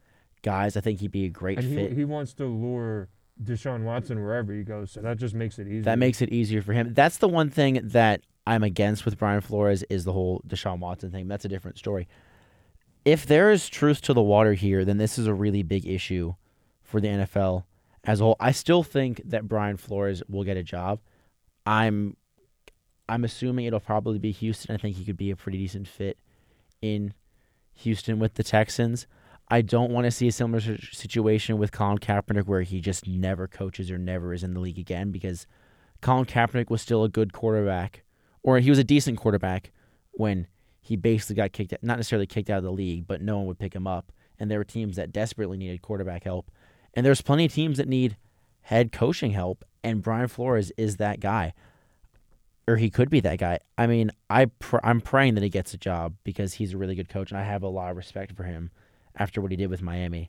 guys. I think he'd be a great and fit. He, he wants to lure Deshaun Watson wherever he goes, so that just makes it easier. That makes it easier for him. That's the one thing that I'm against with Brian Flores is the whole Deshaun Watson thing. That's a different story. If there is truth to the water here, then this is a really big issue for the N F L as a whole. I still think that Brian Flores will get a job. I'm I'm assuming it'll probably be Houston. I think he could be a pretty decent fit in Houston with the Texans. I don't want to see a similar situation with Colin Kaepernick where he just never coaches or never is in the league again, because Colin Kaepernick was still a good quarterback, or he was a decent quarterback when he basically got kicked out, not necessarily kicked out of the league, but no one would pick him up. And there were teams that desperately needed quarterback help. And there's plenty of teams that need head coaching help, and Brian Flores is that guy. Or he could be that guy. I mean, I pr- I'm praying that he gets a job because he's a really good coach, and I have a lot of respect for him after what he did with Miami.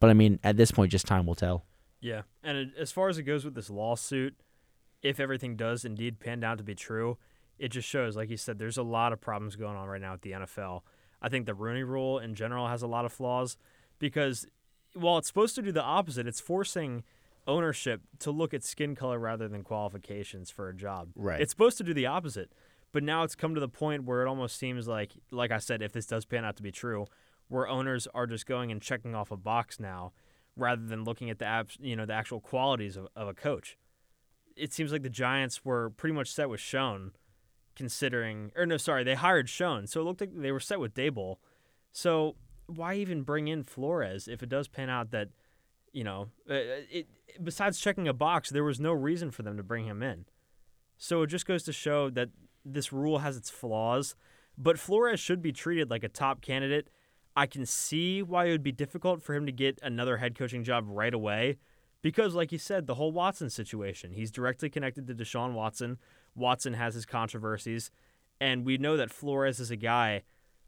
But, I mean, at this point, just time will tell. Yeah, and it, as far as it goes with this lawsuit, if everything does indeed pan out to be true, it just shows, like you said, there's a lot of problems going on right now at the N F L. I think the Rooney Rule in general has a lot of flaws because, while it's supposed to do the opposite, it's forcing ownership to look at skin color rather than qualifications for a job. Right. It's supposed to do the opposite, but now it's come to the point where it almost seems like, like I said, if this does pan out to be true, where owners are just going and checking off a box now, rather than looking at the abs, you know, the actual qualities of, of a coach. It seems like the Giants were pretty much set with Schoen, considering, or no, sorry, they hired Schoen, so it looked like they were set with Daboll. So why even bring in Flores if it does pan out that, you know, it, besides checking a box, there was no reason for them to bring him in. So it just goes to show that this rule has its flaws, but Flores should be treated like a top candidate. I can see why it would be difficult for him to get another head coaching job right away because, like you said, the whole Watson situation. He's directly connected to Deshaun Watson. Watson has his controversies, and we know that Flores is a guy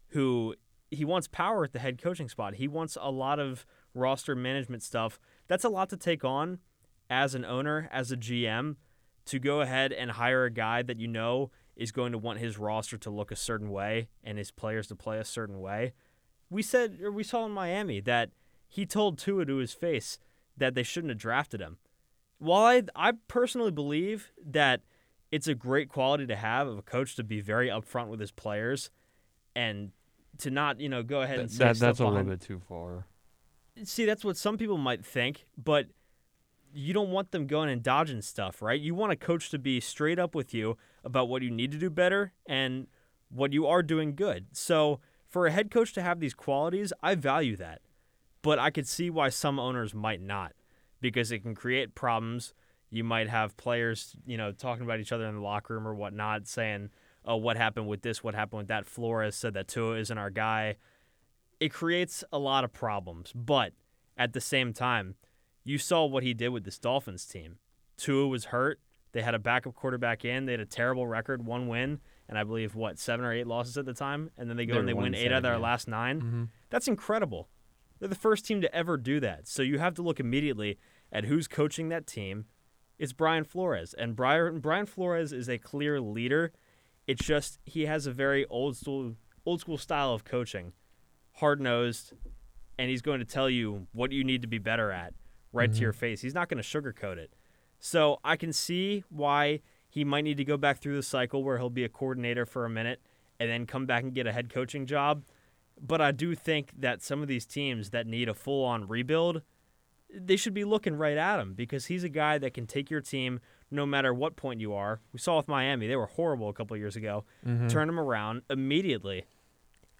who he wants power at the head coaching spot. He wants a lot of roster management stuff. That's a lot to take on as an owner, as a G M, to go ahead and hire a guy that you know is going to want his roster to look a certain way and his players to play a certain way. We said, or we saw in Miami, that he told Tua to his face that they shouldn't have drafted him. While I, I personally believe that it's a great quality to have of a coach to be very upfront with his players and to not, you know, go ahead and that, say that, stuff that's behind. A little bit too far. See, that's what some people might think, but you don't want them going and dodging stuff, right? You want a coach to be straight up with you about what you need to do better and what you are doing good. So for a head coach to have these qualities, I value that. But I could see why some owners might not, because it can create problems. You might have players, you know, talking about each other in the locker room or whatnot, saying, oh, what happened with this, what happened with that? Flores said that Tua isn't our guy. It creates a lot of problems. But at the same time, you saw what he did with this Dolphins team. Tua was hurt. They had a backup quarterback in. They had a terrible record, one win. And I believe, what, seven or eight losses at the time? And then they go They're and they win eight out of their yeah. last nine? Mm-hmm. That's incredible. They're the first team to ever do that. So you have to look immediately at who's coaching that team. It's Brian Flores. And Brian, Brian Flores is a clear leader. It's just he has a very old school, old school style of coaching, hard-nosed, and he's going to tell you what you need to be better at right mm-hmm. to your face. He's not going to sugarcoat it. So I can see why he might need to go back through the cycle where he'll be a coordinator for a minute and then come back and get a head coaching job. But I do think that some of these teams that need a full-on rebuild, they should be looking right at him because he's a guy that can take your team no matter what point you are. We saw with Miami, they were horrible a couple of years ago. Mm-hmm. Turn them around immediately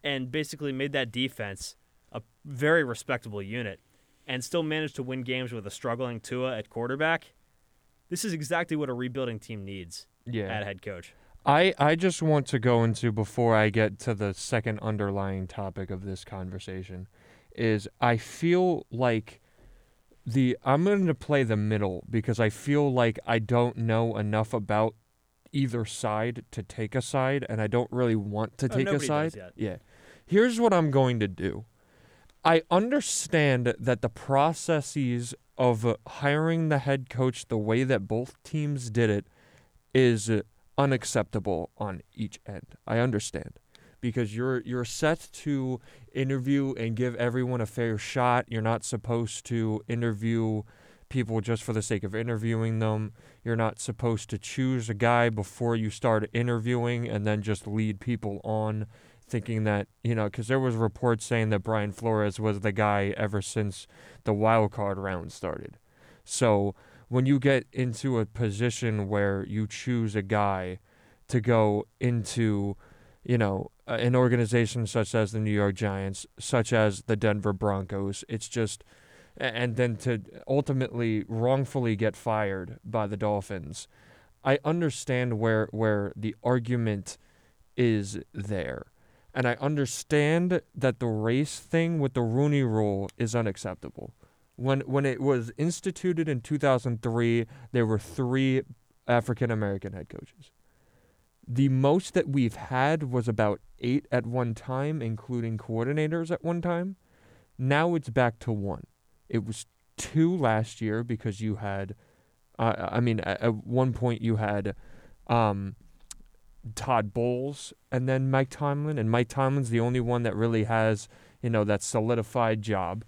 and basically made that defense a very respectable unit and still managed to win games with a struggling Tua at quarterback. This is exactly what a rebuilding team needs yeah. at head coach. I, I just want to go into, before I get to the second underlying topic of this conversation, is I feel like the I'm going to play the middle because I feel like I don't know enough about either side to take a side, and I don't really want to take oh, a side. Does yet. Yeah. Here's what I'm going to do. I understand that the processes of hiring the head coach the way that both teams did it is unacceptable on each end. I understand, because you're you're set to interview and give everyone a fair shot. You're not supposed to interview people just for the sake of interviewing them. You're not supposed to choose a guy before you start interviewing and then just lead people on, thinking that, you know, because there was reports saying that Brian Flores was the guy ever since the wild card round started. So when you get into a position where you choose a guy to go into, you know, an organization such as the New York Giants, such as the Denver Broncos, it's just, and then to ultimately wrongfully get fired by the Dolphins, I understand where where the argument is there. And I understand that the race thing with the Rooney Rule is unacceptable. When when it was instituted in two thousand three, there were three African-American head coaches. The most that we've had was about eight at one time, including coordinators at one time. Now it's back to one. It was two last year because you had, uh, I mean, at, at one point you had um, Todd Bowles and then Mike Tomlin. And Mike Tomlin's the only one that really has, you know, that solidified job.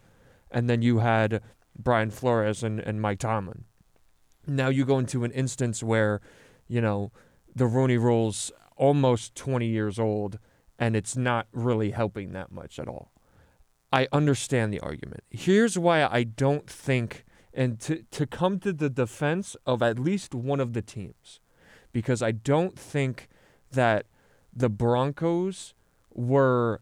And then you had Brian Flores and, and Mike Tomlin. Now you go into an instance where, you know, the Rooney Rule's almost twenty years old, and it's not really helping that much at all. I understand the argument. Here's why I don't think, and to, to come to the defense of at least one of the teams, because I don't think that the Broncos were...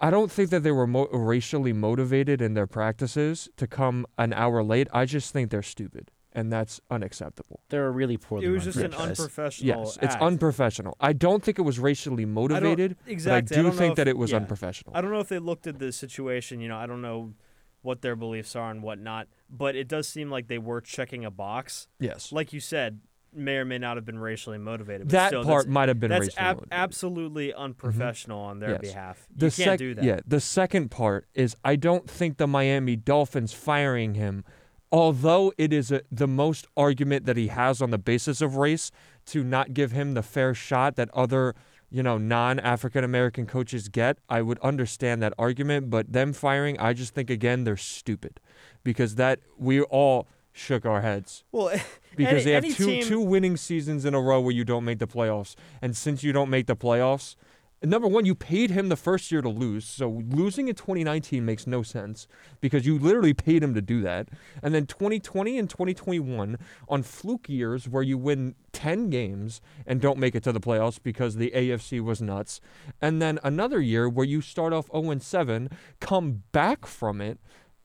I don't think that they were mo- racially motivated in their practices to come an hour late. I just think they're stupid, and that's unacceptable. They're really poorly. It was just an unprofessional Yes, act. It's unprofessional. I don't think it was racially motivated. I exactly. But I do I think if, that it was yeah. unprofessional. I don't know if they looked at the situation. You know, I don't know what their beliefs are and whatnot, but it does seem like they were checking a box. Yes. Like you said, may or may not have been racially motivated. But that still, part might have been racially ab- motivated. That's absolutely unprofessional mm-hmm. on their yes. behalf. You the can't sec- do that. Yeah. The second part is I don't think the Miami Dolphins firing him, although it is a, the most argument that he has on the basis of race to not give him the fair shot that other, you know, non-African-American coaches get. I would understand that argument, but them firing, I just think, again, they're stupid, because that we all shook our heads. Well, because any, they have two team... two winning seasons in a row where you don't make the playoffs. And since you don't make the playoffs, number one, you paid him the first year to lose. So losing in twenty nineteen makes no sense because you literally paid him to do that. And then twenty twenty and twenty twenty-one on fluke years where you win ten games and don't make it to the playoffs because the A F C was nuts. And then another year where you start off oh and seven, come back from it,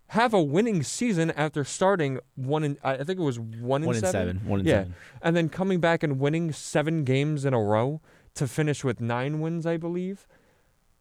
have a winning season after starting one in, I think it was one in one seven. seven. One in yeah. seven. And then coming back and winning seven games in a row to finish with nine wins, I believe.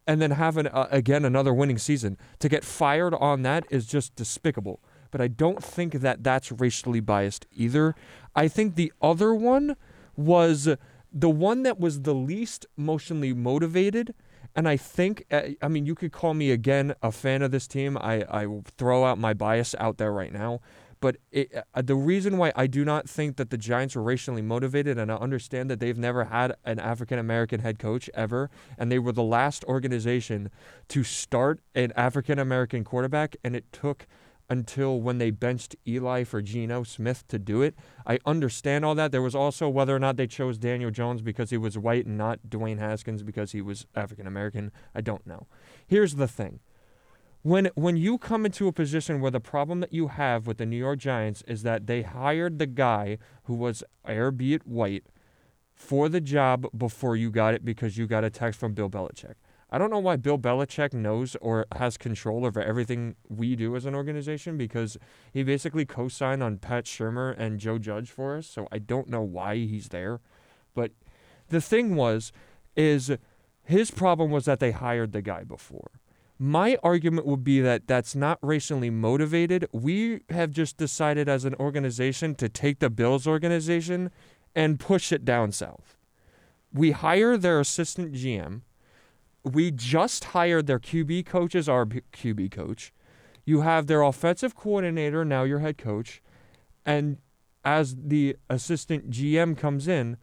And then have, an, uh, again, another winning season. To get fired on that is just despicable. But I don't think that that's racially biased either. I think the other one was the one that was the least emotionally motivated. And I think, I mean, you could call me, again, a fan of this team. I, I will throw out my bias out there right now. But it, uh, the reason why I do not think that the Giants were racially motivated, and I understand that they've never had an African-American head coach ever, and they were the last organization to start an African-American quarterback, and it took until when they benched Eli for Geno Smith to do it. I understand all that. There was also whether or not they chose Daniel Jones because he was white and not Dwayne Haskins because he was African-American. I don't know. Here's the thing. When when you come into a position where the problem that you have with the New York Giants is that they hired the guy who was, albeit white, for the job before you got it because you got a text from Bill Belichick. I don't know why Bill Belichick knows or has control over everything we do as an organization, because he basically co-signed on Pat Shurmur and Joe Judge for us, so I don't know why he's there. But The thing was, is his problem was that they hired the guy before. My argument would be that that's not racially motivated. We have just decided as an organization to take the Bills organization and push it down south. We hire their assistant G M. We just hired their Q B coach as our Q B coach. You have their offensive coordinator, now your head coach. And as the assistant G M comes in,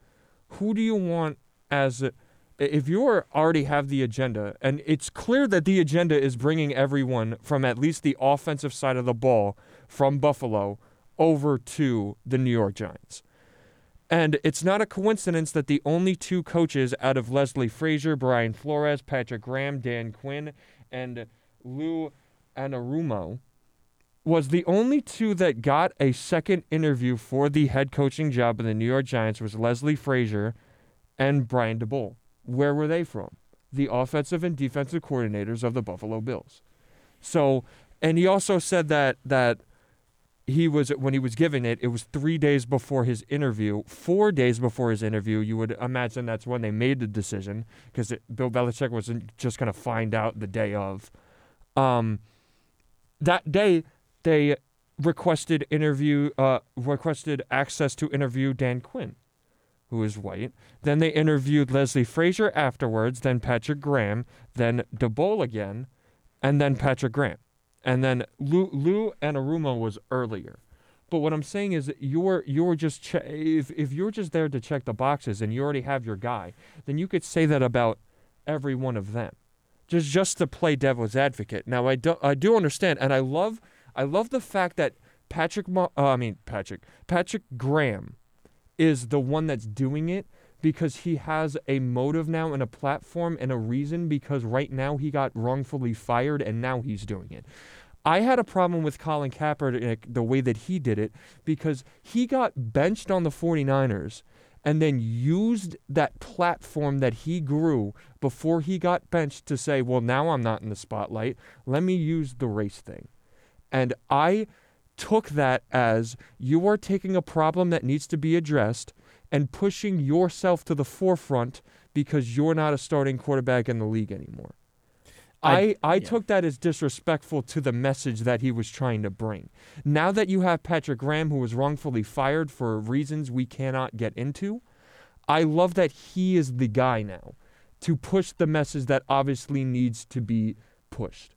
who do you want as... If you already have the agenda, and it's clear that the agenda is bringing everyone from at least the offensive side of the ball from Buffalo over to the New York Giants. And it's not a coincidence that the only two coaches out of Leslie Frazier, Brian Flores, Patrick Graham, Dan Quinn, and Lou Anarumo was the only two that got a second interview for the head coaching job of the New York Giants was Leslie Frazier and Brian Daboll. Where were they from? The offensive and defensive coordinators of the Buffalo Bills. So, and he also said that that he was, when he was giving it, it was three days before his interview, four days before his interview. You would imagine that's when they made the decision because Bill Belichick wasn't just going to find out the day of. Um, that day, they requested interview, uh, requested access to interview Dan Quinn, who is white. Then they interviewed Leslie Frazier afterwards, then Patrick Graham, then Daboll again, and then Patrick Graham. And then Lou, Lou Anarumo was earlier. But what I'm saying is that you're, you're just che- if, if you're just there to check the boxes and you already have your guy, then you could say that about every one of them. Just just to play devil's advocate. Now, I do, I do understand, and I love I love the fact that Patrick, Mo- uh, I mean Patrick, Patrick Graham is the one that's doing it because he has a motive now and a platform and a reason because right now he got wrongfully fired and now he's doing it. I had a problem with Colin Kaepernick, the way that he did it, because he got benched on the 49ers and then used that platform that he grew before he got benched to say, well, now I'm not in the spotlight. Let me use the race thing. And I... took that as you are taking a problem that needs to be addressed and pushing yourself to the forefront because you're not a starting quarterback in the league anymore. I, I, I yeah. took that as disrespectful to the message that he was trying to bring. Now that you have Patrick Graham, who was wrongfully fired for reasons we cannot get into, I love that he is the guy now to push the message that obviously needs to be pushed.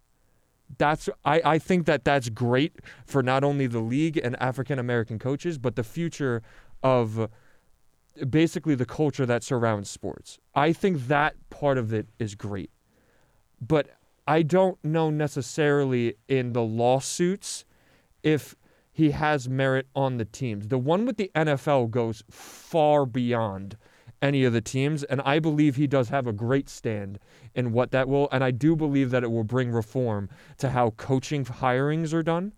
That's I, I think that that's great for not only the league and African-American coaches, but the future of basically the culture that surrounds sports. I think that part of it is great. But I don't know necessarily in the lawsuits if he has merit on the teams. The one with the N F L goes far beyond any of the teams, and I believe he does have a great stand in what that will, and I do believe that it will bring reform to how coaching hirings are done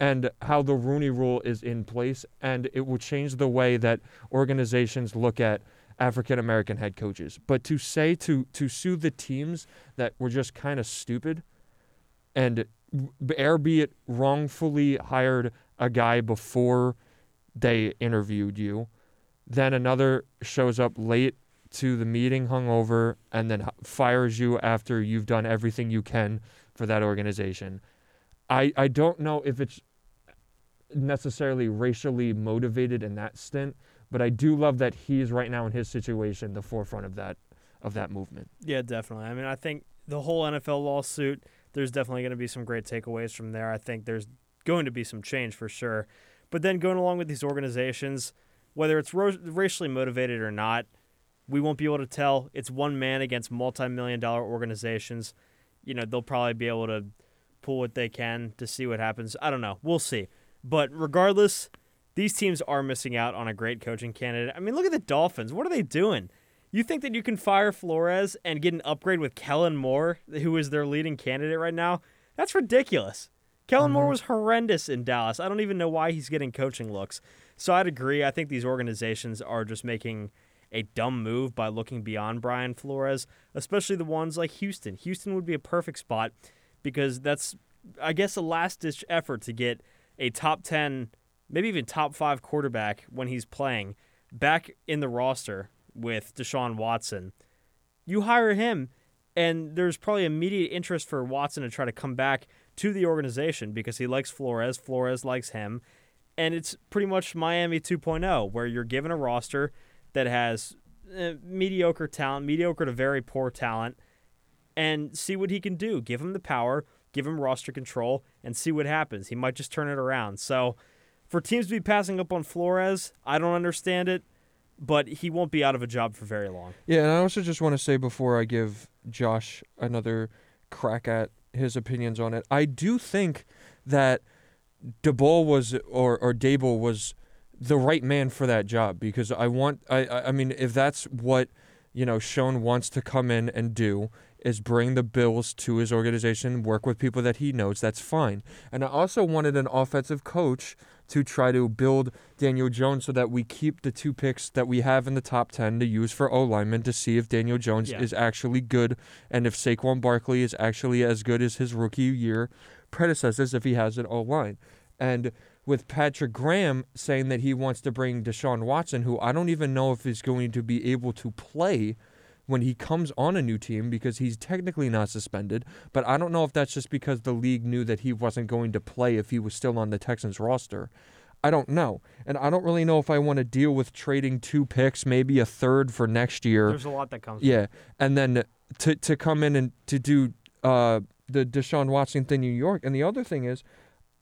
and how the Rooney Rule is in place, and it will change the way that organizations look at African-American head coaches. But to say to to sue the teams that were just kind of stupid and air be it wrongfully hired a guy before they interviewed you, then another shows up late to the meeting hungover and then fires you after you've done everything you can for that organization. I, I don't know if it's necessarily racially motivated in that stint, but I do love that he's right now in his situation the forefront of that of that movement. Yeah, definitely. I mean, I think the whole N F L lawsuit, there's definitely going to be some great takeaways from there. I think there's going to be some change for sure. But then going along with these organizations, whether it's ro- racially motivated or not, we won't be able to tell. It's one man against multi-million dollar organizations. You know, they'll probably be able to pull what they can to see what happens. I don't know. We'll see. But regardless, these teams are missing out on a great coaching candidate. I mean, look at the Dolphins. What are they doing? You think that you can fire Flores and get an upgrade with Kellen Moore, who is their leading candidate right now? That's ridiculous. Kellen Moore was horrendous in Dallas. I don't even know why he's getting coaching looks. So I'd agree. I think these organizations are just making a dumb move by looking beyond Brian Flores, especially the ones like Houston. Houston would be a perfect spot because that's, I guess, a last-ditch effort to get a top ten, maybe even top five quarterback when he's playing back in the roster with Deshaun Watson. You hire him, and there's probably immediate interest for Watson to try to come back to the organization because he likes Flores. Flores likes him. And it's pretty much Miami two point oh, where you're given a roster that has uh, mediocre talent, mediocre to very poor talent, and see what he can do. Give him the power, give him roster control, and see what happens. He might just turn it around. So for teams to be passing up on Flores, I don't understand it, but he won't be out of a job for very long. Yeah, and I also just want to say before I give Josh another crack at his opinions on it, I do think that Daboll was or or Daboll was the right man for that job because I want I I mean if that's what you know Schoen wants to come in and do is bring the Bills to his organization, work with people that he knows, that's fine. And I also wanted an offensive coach to try to build Daniel Jones so that we keep the two picks that we have in the top ten to use for O-linemen to see if Daniel Jones yeah. is actually good and if Saquon Barkley is actually as good as his rookie year predecessors if he has an O-line. And with Patrick Graham saying that he wants to bring Deshaun Watson, who I don't even know if he's going to be able to play when he comes on a new team because he's technically not suspended, but I don't know if that's just because the league knew that he wasn't going to play if he was still on the Texans roster. I don't know. And I don't really know if I want to deal with trading two picks, maybe a third for next year. There's a lot that comes Yeah, from. And then to to come in and to do uh, the Deshaun Watson thing in New York. And the other thing is,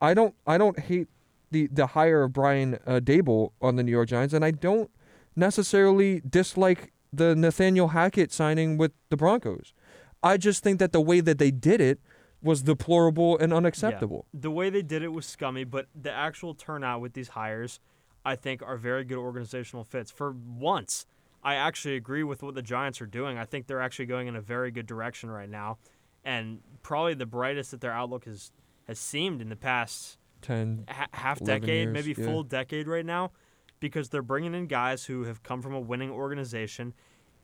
I don't I don't hate the, the hire of Brian uh, Daboll on the New York Giants, and I don't necessarily dislike the Nathaniel Hackett signing with the Broncos. I just think that the way that they did it was deplorable and unacceptable. Yeah. The way they did it was scummy, but the actual turnout with these hires, I think, are very good organizational fits. For once, I actually agree with what the Giants are doing. I think they're actually going in a very good direction right now, and probably the brightest that their outlook has, has seemed in the past ten, ha- half decade, years, maybe yeah. full decade right now. Because they're bringing in guys who have come from a winning organization,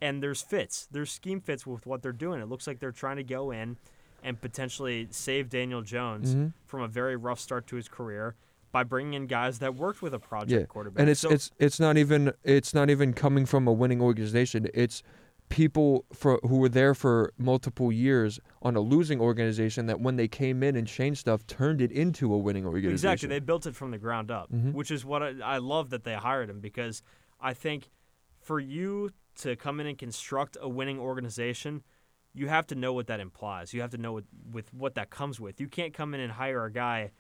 and there's fits. There's scheme fits with what they're doing. It looks like they're trying to go in and potentially save Daniel Jones mm-hmm. from a very rough start to his career by bringing in guys that worked with a project yeah. quarterback. And it's so, it's it's not even it's not even coming from a winning organization. It's people for who were there for multiple years on a losing organization that when they came in and changed stuff, turned it into a winning organization. Exactly. They built it from the ground up, mm-hmm. which is what I, I love that they hired him because I think for you to come in and construct a winning organization, you have to know what that implies. You have to know what, with what that comes with. You can't come in and hire a guy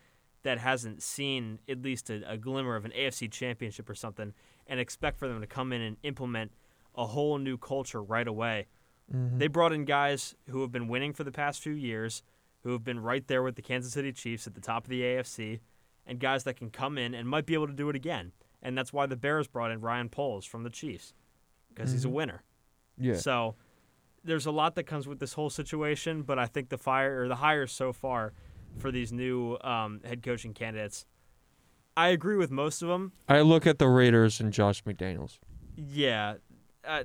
that hasn't seen at least a, a glimmer of an A F C championship or something and expect for them to come in and implement a whole new culture right away. Mm-hmm. They brought in guys who have been winning for the past few years, who have been right there with the Kansas City Chiefs at the top of the A F C, and guys that can come in and might be able to do it again. And that's why the Bears brought in Ryan Poles from the Chiefs, because mm-hmm. he's a winner. Yeah. So there's a lot that comes with this whole situation, but I think the fire or the hires so far for these new um, head coaching candidates, I agree with most of them. I look at the Raiders and Josh McDaniels. Yeah. I,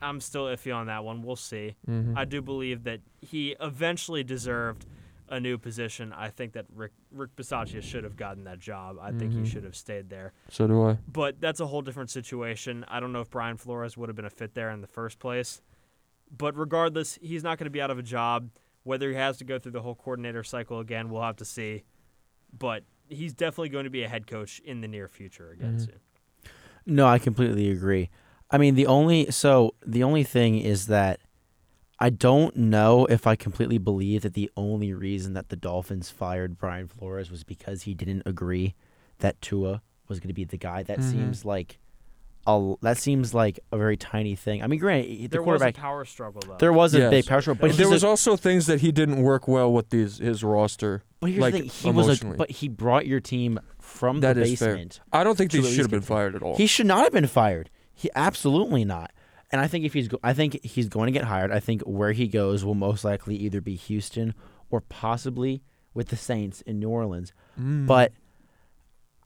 I'm still iffy on that one. We'll see. Mm-hmm. I do believe that he eventually deserved a new position. I think that Rick, Rick Bisaccia should have gotten that job. I mm-hmm. think he should have stayed there. So do I. But that's a whole different situation. I don't know if Brian Flores would have been a fit there in the first place. But regardless, he's not going to be out of a job. Whether he has to go through the whole coordinator cycle again, we'll have to see. But he's definitely going to be a head coach in the near future again mm-hmm. soon. No, I completely agree. I mean, the only so the only thing is that I don't know if I completely believe that the only reason that the Dolphins fired Brian Flores was because he didn't agree that Tua was going to be the guy. That mm-hmm. seems like a that seems like a very tiny thing. I mean, granted, the there quarterback was a power struggle though. There was a yes. big power struggle, but, but there was a, also things that he didn't work well with these, his roster. But here's like, the thing: he was a, but he brought your team from that the basement. Fair. I don't think he should have been fired at all. He should not have been fired. He absolutely not, and I think if he's, go- I think he's going to get hired. I think where he goes will most likely either be Houston or possibly with the Saints in New Orleans. Mm. But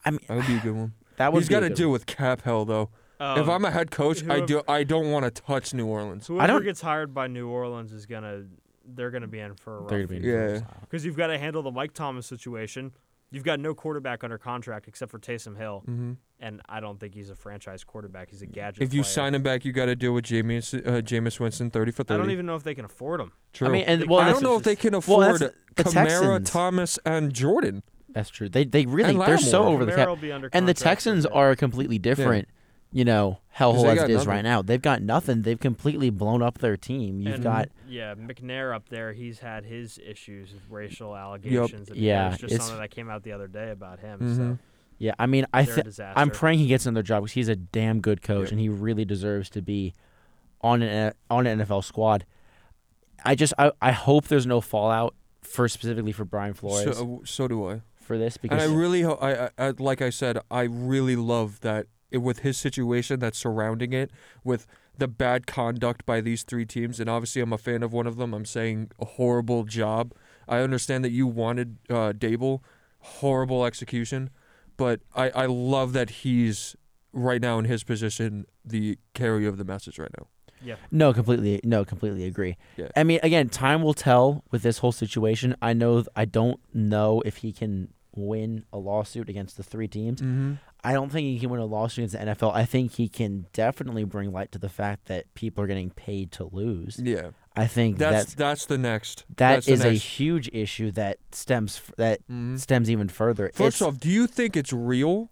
I mean, that would be a good one. That would he's got to deal one. with cap hell though. Um, if I'm a head coach, whoever, I do. I don't want to touch New Orleans. Whoever I don't, gets hired by New Orleans is gonna. They're gonna be in for a rough. Yeah, because you've got to handle the Mike Thomas situation. You've got no quarterback under contract except for Taysom Hill, mm-hmm. and I don't think he's a franchise quarterback. He's a gadget. If you player. sign him back, you got to deal with Jameis, uh, Jameis Winston thirty for thirty. I don't even know if they can afford him. True. I mean, and, well, I don't know if they can afford well, Kamara, Thomas, and Jordan. That's true. They they really they're so over the cap. And the Texans are completely different. Yeah. You know, hellhole as it is nothing. right now. They've got nothing. They've completely blown up their team. You've and, got... Yeah, McNair up there, he's had his issues with racial allegations. Yep. And yeah. There's just it's... something that came out the other day about him. Mm-hmm. So yeah, I mean, I th- I'm praying he gets another job because he's a damn good coach, yep. and he really deserves to be on an on an N F L squad. I just I, I hope there's no fallout, for specifically for Brian Flores. So, so do I. For this. Because and I really ho- I, I like I said, I really love that with his situation that's surrounding it, with the bad conduct by these three teams, and obviously I'm a fan of one of them. I'm saying a horrible job. I understand that you wanted uh, Daboll, horrible execution, but I, I love that he's, right now in his position, the carrier of the message right now. Yeah. No, completely, no, completely agree. Yeah. I mean, again, time will tell with this whole situation. I know, I don't know if he can win a lawsuit against the three teams. Mm-hmm. I don't think he can win a lawsuit against the N F L. I think he can definitely bring light to the fact that people are getting paid to lose. Yeah, I think that's that's, that's the next. That is next. a huge issue that stems that mm-hmm. stems even further. First it's, off, do you think it's real?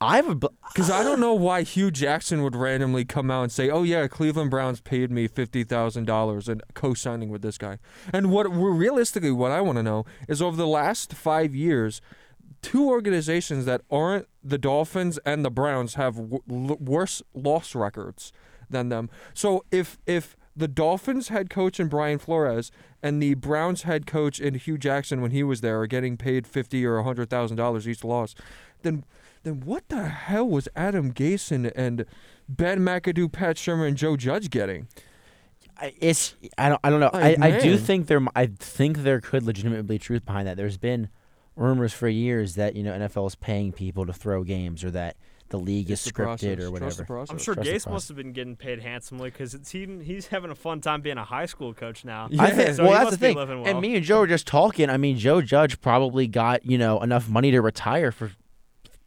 I've because I don't know why Hugh Jackson would randomly come out and say, "Oh yeah, Cleveland Browns paid me fifty thousand dollars and co-signing with this guy." And what realistically, what I want to know is over the last five years. Two organizations that aren't the Dolphins and the Browns have w- l- worse loss records than them. So if if the Dolphins head coach and Brian Flores and the Browns head coach and Hugh Jackson when he was there are getting paid fifty or a hundred thousand dollars each loss, then then what the hell was Adam Gase and, and Ben McAdoo, Pat Shermer, and Joe Judge getting? It's I don't I don't know. Like, I, I do think there I think there could legitimately be truth behind that. There's been rumors for years that, you know, N F L is paying people to throw games or that the league it's is the scripted process. or whatever. I'm sure Trust Gase must have been getting paid handsomely because he, he's having a fun time being a high school coach now. Yeah. I think, so well, that's the thing. Well. And me and Joe were just talking. I mean, Joe Judge probably got, you know, enough money to retire for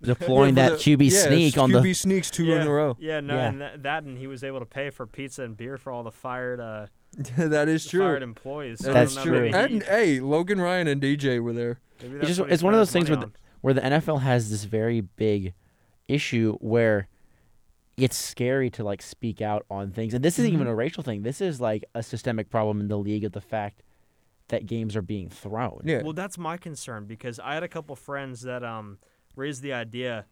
deploying yeah, that the, Q B yeah, sneak on Q B the Q B sneaks two yeah, in a row. Yeah, no, yeah. and that, that and he was able to pay for pizza and beer for all the fired uh, that is true. Fired employees. So that's true. And hey, Logan Ryan and D J were there. It's, just, it's one of those things where the, where the N F L has this very big issue where it's scary to like speak out on things. And this isn't mm-hmm. even a racial thing. This is like a systemic problem in the league of the fact that games are being thrown. Yeah. Well, that's my concern because I had a couple friends that um raised the idea.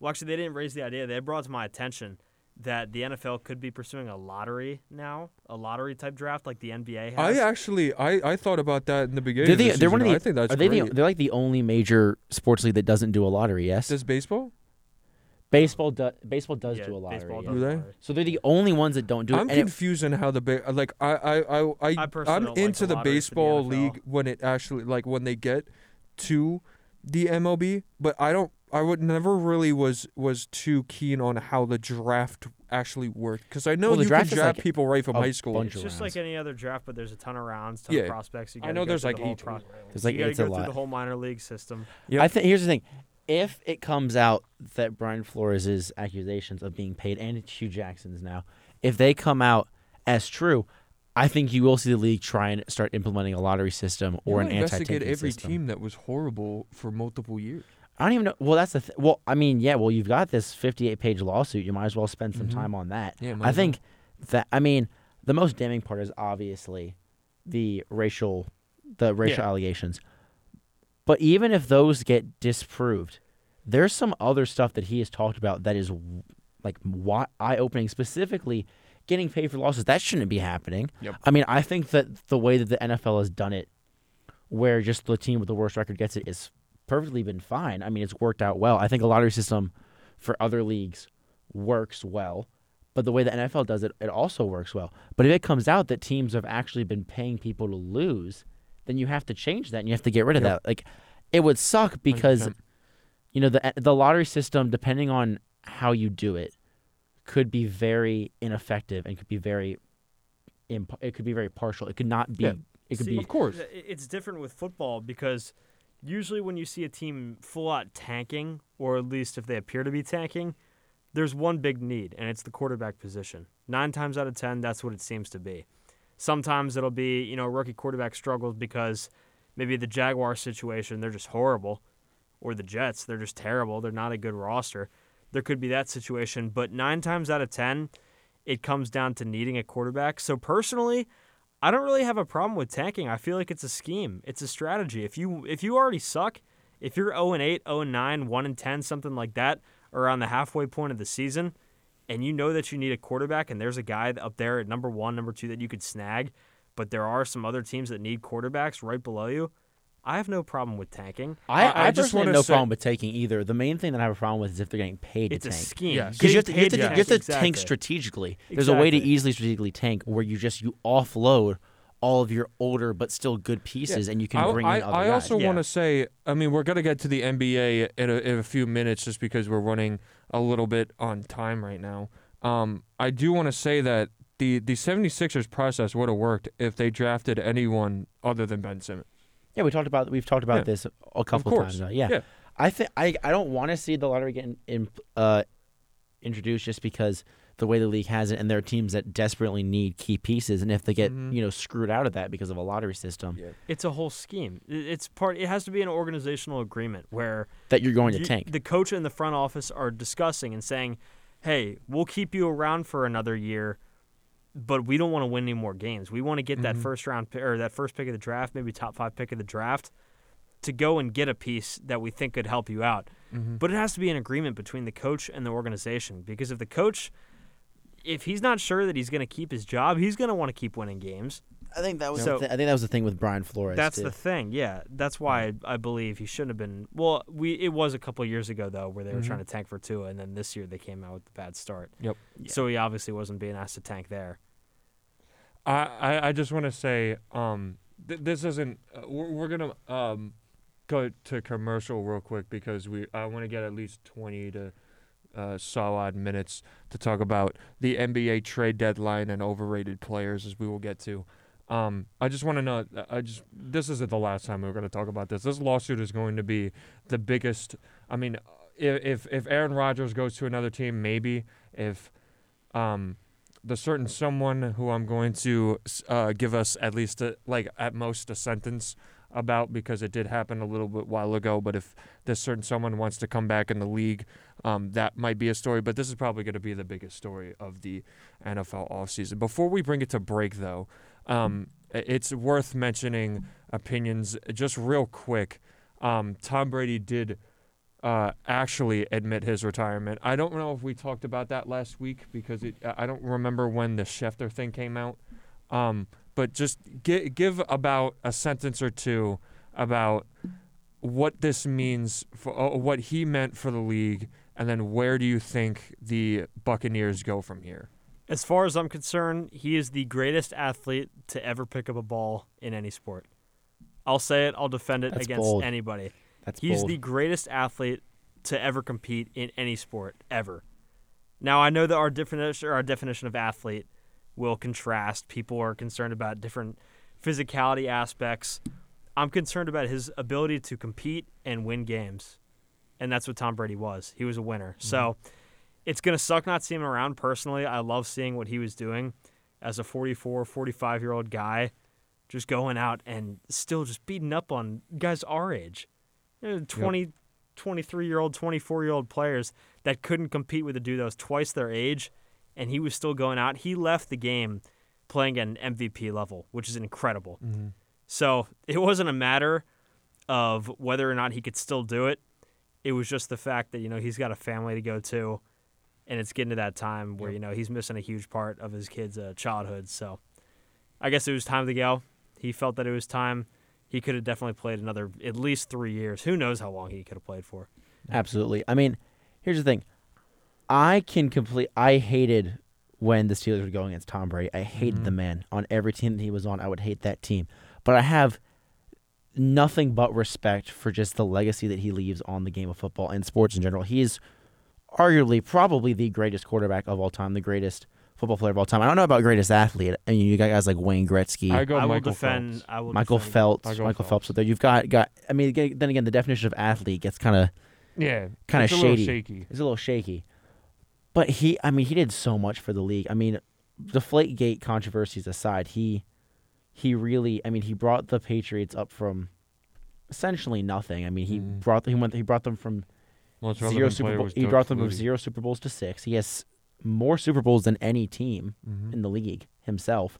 Well, actually, they didn't raise the idea. They brought to my attention that the N F L could be pursuing a lottery now, a lottery-type draft like the N B A has. I actually, I, I thought about that in the beginning. They're, the, of the they're one of the, I think that's are they the, They're like the only major sports league that doesn't do a lottery, yes? Does baseball? Baseball, do, baseball does yeah, do a lottery. Yeah. Do they? So they're the only ones that don't do it. I'm confused on how the ba- like I I I, I, I I'm into like the, the baseball the league when it actually like when they get to the M L B, but I don't. I would never really was was too keen on how the draft actually worked because I know well, you can draft like people right from high school. It's just rounds. like any other draft, but there's a ton of rounds, ton yeah. of prospects. You I know go there's, like the pro- there's like eight. There's like eight a lot. You got to go through the whole minor league system. Yep. I think here's the thing: if it comes out that Brian Flores' accusations of being paid and Hugh Jackson's now, if they come out as true, I think you will see the league try and start implementing a lottery system or you an anti-tanking system. Every team that was horrible for multiple years. I don't even know. Well, that's the th- well. I mean, yeah. Well, you've got this fifty-eight page lawsuit. You might as well spend some mm-hmm. time on that. Yeah, I think well. that. I mean, the most damning part is obviously the racial, the racial yeah. allegations. But even if those get disproved, there's some other stuff that he has talked about that is like eye-opening. Specifically, getting paid for losses that shouldn't be happening. Yep. I mean, I think that the way that the N F L has done it, where just the team with the worst record gets it, is perfectly been fine. I mean, it's worked out well. I think a lottery system for other leagues works well, but the way the N F L does it, it also works well. But if it comes out that teams have actually been paying people to lose, then you have to change that and you have to get rid of yep. that. Like, it would suck because, one hundred percent you know, the the lottery system, depending on how you do it, could be very ineffective and could be very, imp- it could be very partial. It could not be. Yeah. It could See, be. Of course, it's different with football because usually when you see a team full-out tanking, or at least if they appear to be tanking, there's one big need, and it's the quarterback position. Nine times out of ten, that's what it seems to be. Sometimes it'll be, you know, rookie quarterback struggles because maybe the Jaguars situation, they're just horrible, or the Jets, they're just terrible. They're not a good roster. There could be that situation, but nine times out of ten, it comes down to needing a quarterback. So personally, I don't really have a problem with tanking. I feel like it's a scheme. It's a strategy. If you if you already suck, if you're oh and eight, oh and nine, one and ten, something like that, or on the halfway point of the season, and you know that you need a quarterback and there's a guy up there at number one, number two that you could snag, but there are some other teams that need quarterbacks right below you, I have no problem with tanking. I, I, I just have no say, problem with taking either. The main thing that I have a problem with is if they're getting paid to tank. It's a scheme. Because yes. you have to, you have to, yes. you have to exactly. tank strategically. There's exactly. a way to easily strategically tank where you just you offload all of your older but still good pieces, yeah. and you can I, bring I, in other I guys. I also yeah. want to say, I mean, we're going to get to the N B A in a, in a few minutes just because we're running a little bit on time right now. Um, I do want to say that the, the 76ers process would have worked if they drafted anyone other than Ben Simmons. Yeah, we talked about we've talked about yeah. this a couple of times now. Yeah. yeah, I think I I don't want to see the lottery getting in, uh, introduced just because the way the league has it, and there are teams that desperately need key pieces, and if they get mm-hmm. you know screwed out of that because of a lottery system, yeah. it's a whole scheme. It's part. It has to be an organizational agreement where that you're going to you, tank. The coach and the front office are discussing and saying, "Hey, we'll keep you around for another year." But we don't want to win any more games. We want to get mm-hmm. that first round or that first pick of the draft, maybe top five pick of the draft, to go and get a piece that we think could help you out. Mm-hmm. But it has to be an agreement between the coach and the organization, because if the coach, if he's not sure that he's going to keep his job, he's going to want to keep winning games. I think that was. So, th- I think that was the thing with Brian Flores. That's too. the thing. Yeah, that's why I, I believe he shouldn't have been. Well, we it was a couple of years ago though where they were mm-hmm. trying to tank for Tua, and then this year they came out with a bad start. Yep. Yeah. So he obviously wasn't being asked to tank there. I, I just want to say um, th- this isn't uh, – we're, we're going to um, go to commercial real quick because we I want to get at least twenty to uh, solid minutes to talk about the N B A trade deadline and overrated players, as we will get to. Um, I just want to know I just this isn't the last time we're going to talk about this. This lawsuit is going to be the biggest – I mean, if, if Aaron Rodgers goes to another team, maybe. If um, – the certain someone who I'm going to uh, give us at least, a, like, at most a sentence about because it did happen a little bit while ago. But if this certain someone wants to come back in the league, um, that might be a story. But this is probably going to be the biggest story of the N F L offseason. Before we bring it to break, though, um, it's worth mentioning opinions just real quick. Um, Tom Brady did Uh, actually admit his retirement. I don't know if we talked about that last week because it, I don't remember when the Schefter thing came out. Um, but just gi- give about a sentence or two about what this means, for uh, what he meant for the league, and then where do you think the Buccaneers go from here? As far as I'm concerned, he is the greatest athlete to ever pick up a ball in any sport. I'll say it. I'll defend it That's against bold. anybody. That's He's bold. the greatest athlete to ever compete in any sport, ever. Now, I know that our definition, our definition of athlete will contrast. People are concerned about different physicality aspects. I'm concerned about his ability to compete and win games, and that's what Tom Brady was. He was a winner. Mm-hmm. So it's going to suck not seeing him around personally. I love seeing what he was doing as a forty-four, forty-five-year-old guy, just going out and still just beating up on guys our age. twenty, yep. twenty-three-year-old, twenty-four-year-old players that couldn't compete with a dude that was twice their age, and he was still going out. He left the game playing at an M V P level, which is incredible. Mm-hmm. So it wasn't a matter of whether or not he could still do it. It was just the fact that, you know, he's got a family to go to, and it's getting to that time where, yep. you know, he's missing a huge part of his kid's uh, childhood. So I guess it was time to go. He felt that it was time. He could have definitely played another at least three years. Who knows how long he could have played for? Absolutely. I mean, here's the thing. I can complete. I hated when the Steelers were going against Tom Brady. I hated mm-hmm. the man on every team that he was on. I would hate that team. But I have nothing but respect for just the legacy that he leaves on the game of football and sports in general. He is arguably probably the greatest quarterback of all time, the greatest football player of all time. I don't know about greatest athlete. I mean, you got guys like Wayne Gretzky. I go I Michael defend, Phelps. I will Michael defend. Phelps. I go Michael Phelps. Phelps. So there you've got got. I mean, then again, the definition of athlete gets kind of yeah, kind of shady. Shaky. It's a little shaky. But he, I mean, he did so much for the league. I mean, Deflategate controversies aside, he he really, I mean, he brought the Patriots up from essentially nothing. I mean, he mm. brought he went he brought them from well, zero Super Bowl, he brought them from zero Super Bowls to six. He has more Super Bowls than any team mm-hmm. in the league himself.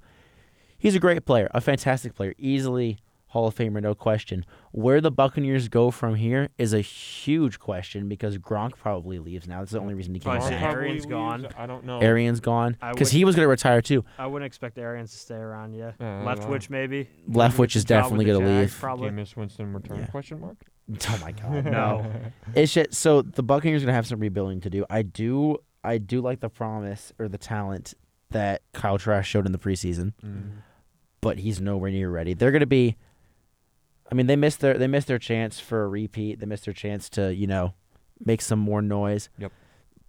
He's a great player, a fantastic player, easily Hall of Famer, no question. Where the Buccaneers go from here is a huge question because Gronk probably leaves now. That's the only reason he can't stay. Arian's gone. I don't know. Arian's gone because he was going to retire too. I wouldn't expect Arians to stay around. Yeah, uh, Leftwich maybe. Leftwich is definitely going to leave. Probably. Miss Winston return? Yeah. Question mark. Oh my God, no. It's just, so the Buccaneers are going to have some rebuilding to do. I do. I do like the promise or the talent that Kyle Trask showed in the preseason, mm. but he's nowhere near ready. They're going to be. I mean, they missed their they missed their chance for a repeat. They missed their chance to, you know, make some more noise. Yep.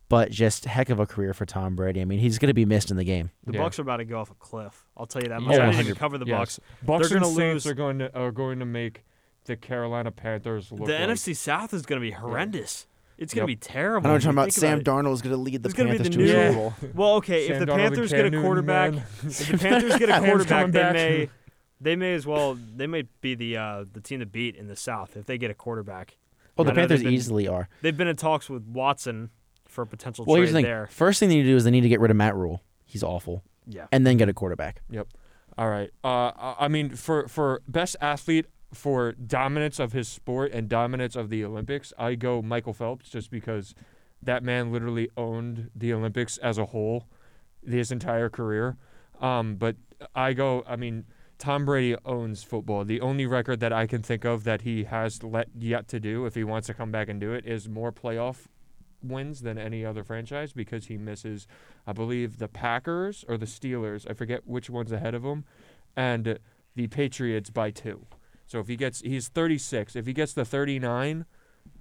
But just heck of a career for Tom Brady. I mean, he's going to be missed in the game. The yeah. Bucs are about to go off a cliff. I'll tell you that much. Yeah. I didn't even cover the yes. Bucs. Bucs and Saints lose. are going to are going to make the Carolina Panthers look. The like. N F C South is going to be horrendous. Yeah. It's going to yep. be terrible. I know what you're talking about. Sam Darnold is going to lead the Panthers to a Super Bowl. Well, okay, Sam if the Darnold Panthers get a quarterback, if the Panthers get a quarterback, they may. They may as well. They may be the uh, the team to beat in the South if they get a quarterback. Oh, the Panthers been, easily are. They've been in talks with Watson for a potential well, trade here's the thing. there. First thing they need to do is they need to get rid of Matt Rule. He's awful. Yeah. And then get a quarterback. Yep. All right. Uh, I mean, for, for best athlete for dominance of his sport and dominance of the Olympics, I go Michael Phelps just because that man literally owned the Olympics as a whole, his entire career. Um, but I go. I mean. Tom Brady owns football. The only record that I can think of that he has let yet to do, if he wants to come back and do it, is more playoff wins than any other franchise because he misses, I believe, the Packers or the Steelers. I forget which one's ahead of him, and the Patriots by two. So if he gets, he's thirty-six. If he gets the thirty-nine,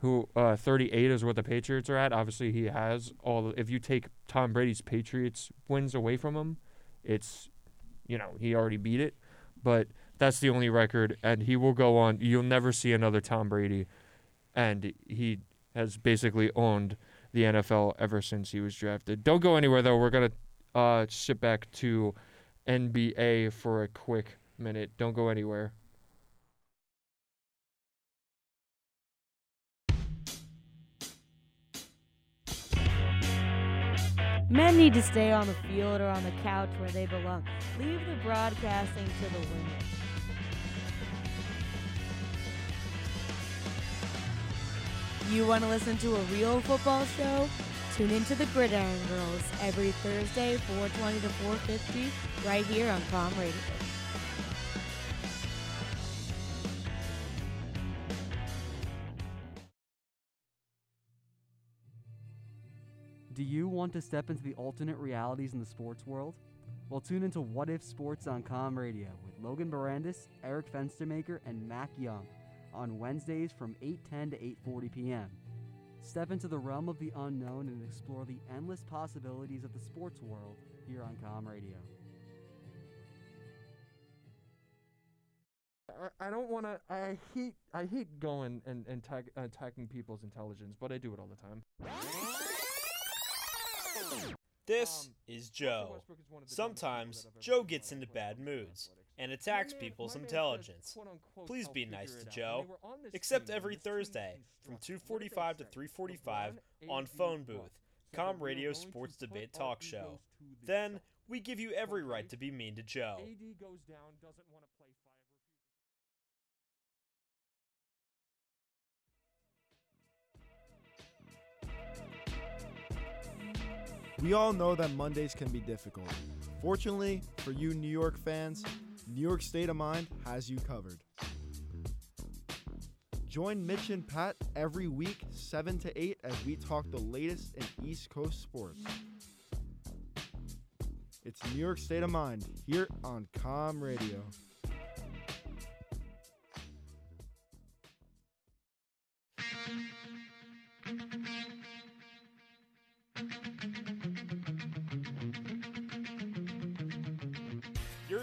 who uh, thirty-eight is what the Patriots are at. Obviously, he has all. If you take Tom Brady's Patriots wins away from him, it's, you know, he already beat it. But that's the only record, and he will go on. You'll never see another Tom Brady, and he has basically owned the N F L ever since he was drafted. Don't go anywhere, though. We're going to uh, ship back to N B A for a quick minute. Don't go anywhere. Men need to stay on the field or on the couch where they belong. Leave the broadcasting to the women. You want to listen to a real football show? Tune into the Gridiron Girls every Thursday, four twenty to four fifty, right here on Calm Radio. Do you want to step into the alternate realities in the sports world? Well, tune into What If Sports on Calm Radio with Logan Barandis, Eric Fenstermaker, and Mac Young on Wednesdays from eight ten to eight forty p.m. Step into the realm of the unknown and explore the endless possibilities of the sports world here on Calm Radio. I don't want to. I hate. I hate going and and tag, attacking people's intelligence, but I do it all the time. This um, is Joe. Sometimes Joe gets into bad moods and attacks people's intelligence. Please be nice to Joe, except every Thursday from two forty-five to three forty-five on Phone Booth, Calm Radio Sports Debate Talk Show. Then we give you every right to be mean to Joe. We all know that Mondays can be difficult. Fortunately, for you New York fans, New York State of Mind has you covered. Join Mitch and Pat every week, seven to eight, as we talk the latest in East Coast sports. It's New York State of Mind, here on Calm Radio.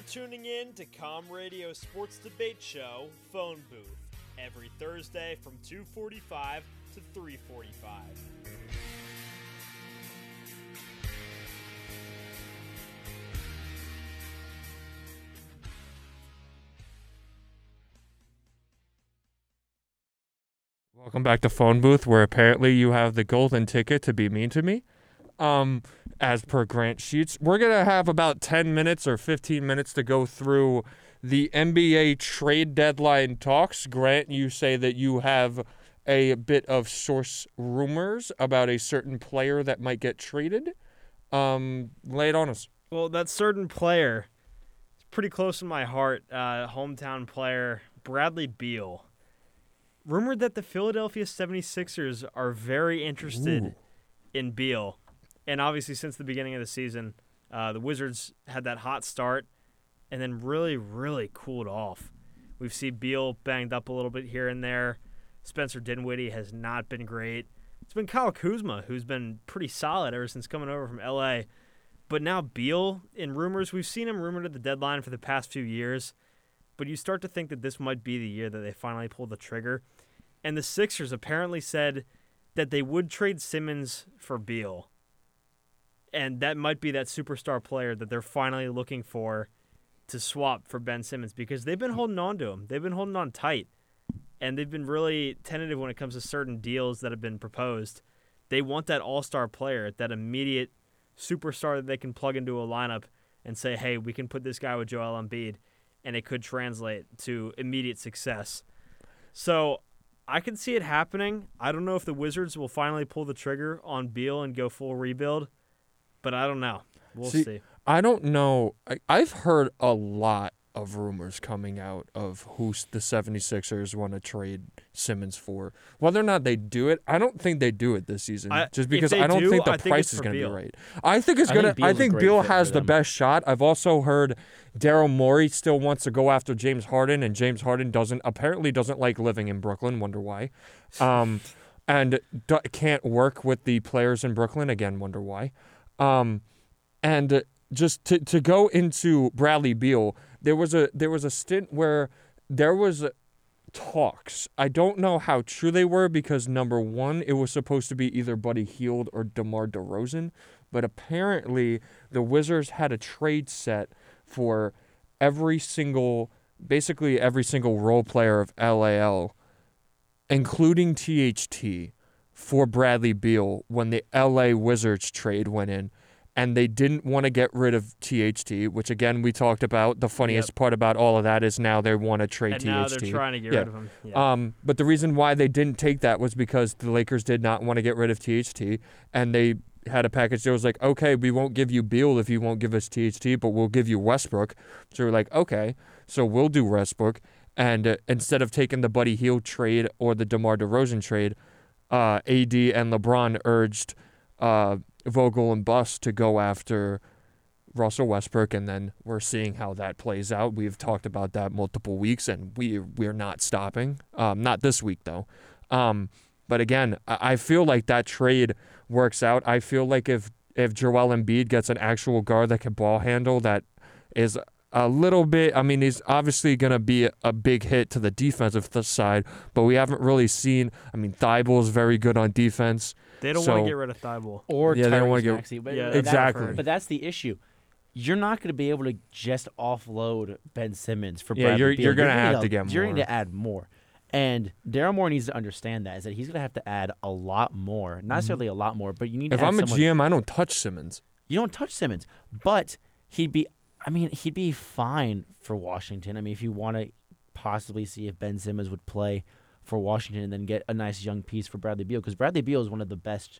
tuning in to Com Radio Sports Debate Show Phone Booth every Thursday from two forty-five to three forty-five. Welcome back to Phone Booth, where apparently you have the golden ticket to be mean to me, um, as per Grant Sheets. We're going to have about ten minutes or fifteen minutes to go through the N B A trade deadline talks. Grant, you say that you have a bit of source rumors about a certain player that might get traded. Um, lay it on us. Well, that certain player is pretty close to my heart, uh, hometown player, Bradley Beal. Rumored that the Philadelphia seventy-sixers are very interested Ooh. in Beal. And obviously since the beginning of the season, uh, the Wizards had that hot start and then really, really cooled off. We've seen Beal banged up a little bit here and there. Spencer Dinwiddie has not been great. It's been Kyle Kuzma, who's been pretty solid ever since coming over from L A. But now Beal, in rumors, we've seen him rumored at the deadline for the past few years. But you start to think that this might be the year that they finally pull the trigger. And the Sixers apparently said that they would trade Simmons for Beal. And that might be that superstar player that they're finally looking for to swap for Ben Simmons, because they've been holding on to him. They've been holding on tight. And they've been really tentative when it comes to certain deals that have been proposed. They want that all-star player, that immediate superstar that they can plug into a lineup and say, hey, we can put this guy with Joel Embiid, and it could translate to immediate success. So I can see it happening. I don't know if the Wizards will finally pull the trigger on Beal and go full rebuild, but I don't know. We'll see. see. I don't know. I, I've heard a lot of rumors coming out of who the seventy-sixers want to trade Simmons for. Whether or not they do it, I don't think they do it this season. I, just because I don't do, think the I price think is going to be right. I think it's going to. I think Beal has the best shot. I've also heard Daryl Morey still wants to go after James Harden, and James Harden doesn't apparently doesn't like living in Brooklyn. Wonder why? Um, and d- can't work with the players in Brooklyn again. Wonder why? Um, and uh, just to to go into Bradley Beal. There was a there was a stint where there was talks. I don't know how true they were because, number one, it was supposed to be either Buddy Hield or DeMar DeRozan. But apparently the Wizards had a trade set for every single, basically every single role player of L A L, including T H T, for Bradley Beal when the L A Wizards trade went in. And they didn't want to get rid of T H T, which, again, we talked about. The funniest yep. part about all of that is now they want to trade and T H T. And now they're trying to get yeah. rid of him. Yeah. Um, but the reason why they didn't take that was because the Lakers did not want to get rid of T H T. And they had a package that was like, okay, we won't give you Beal if you won't give us T H T, but we'll give you Westbrook. So we're like, okay, so we'll do Westbrook. And uh, instead of taking the Buddy Hield trade or the DeMar DeRozan trade, uh, A D and LeBron urged... Uh, Vogel and Buss to go after Russell Westbrook, and then we're seeing how that plays out. We've talked about that multiple weeks, and we, we're not stopping. Um, not this week, though. Um, but again, I feel like that trade works out. I feel like if, if Joel Embiid gets an actual guard that can ball handle, that is a little bit – I mean, he's obviously going to be a big hit to the defensive side, but we haven't really seen – I mean, Thibault is very good on defense. They don't so, want to get rid of Thibault. Or yeah, Tyreek Maxey. Get... Yeah, exactly. That, but that's the issue. You're not going to be able to just offload Ben Simmons for Bradley yeah, you're, Beal. You're going to have to get more. You're going to add more. And Daryl Moore needs to understand that, is that he's going to have to add a lot more. Not mm-hmm. necessarily a lot more, but you need to if add I'm someone. a G M, I don't touch Simmons. You don't touch Simmons. But he'd be, I mean, he'd be fine for Washington. I mean, if you want to possibly see if Ben Simmons would play for Washington and then get a nice young piece for Bradley Beal, because Bradley Beal is one of the best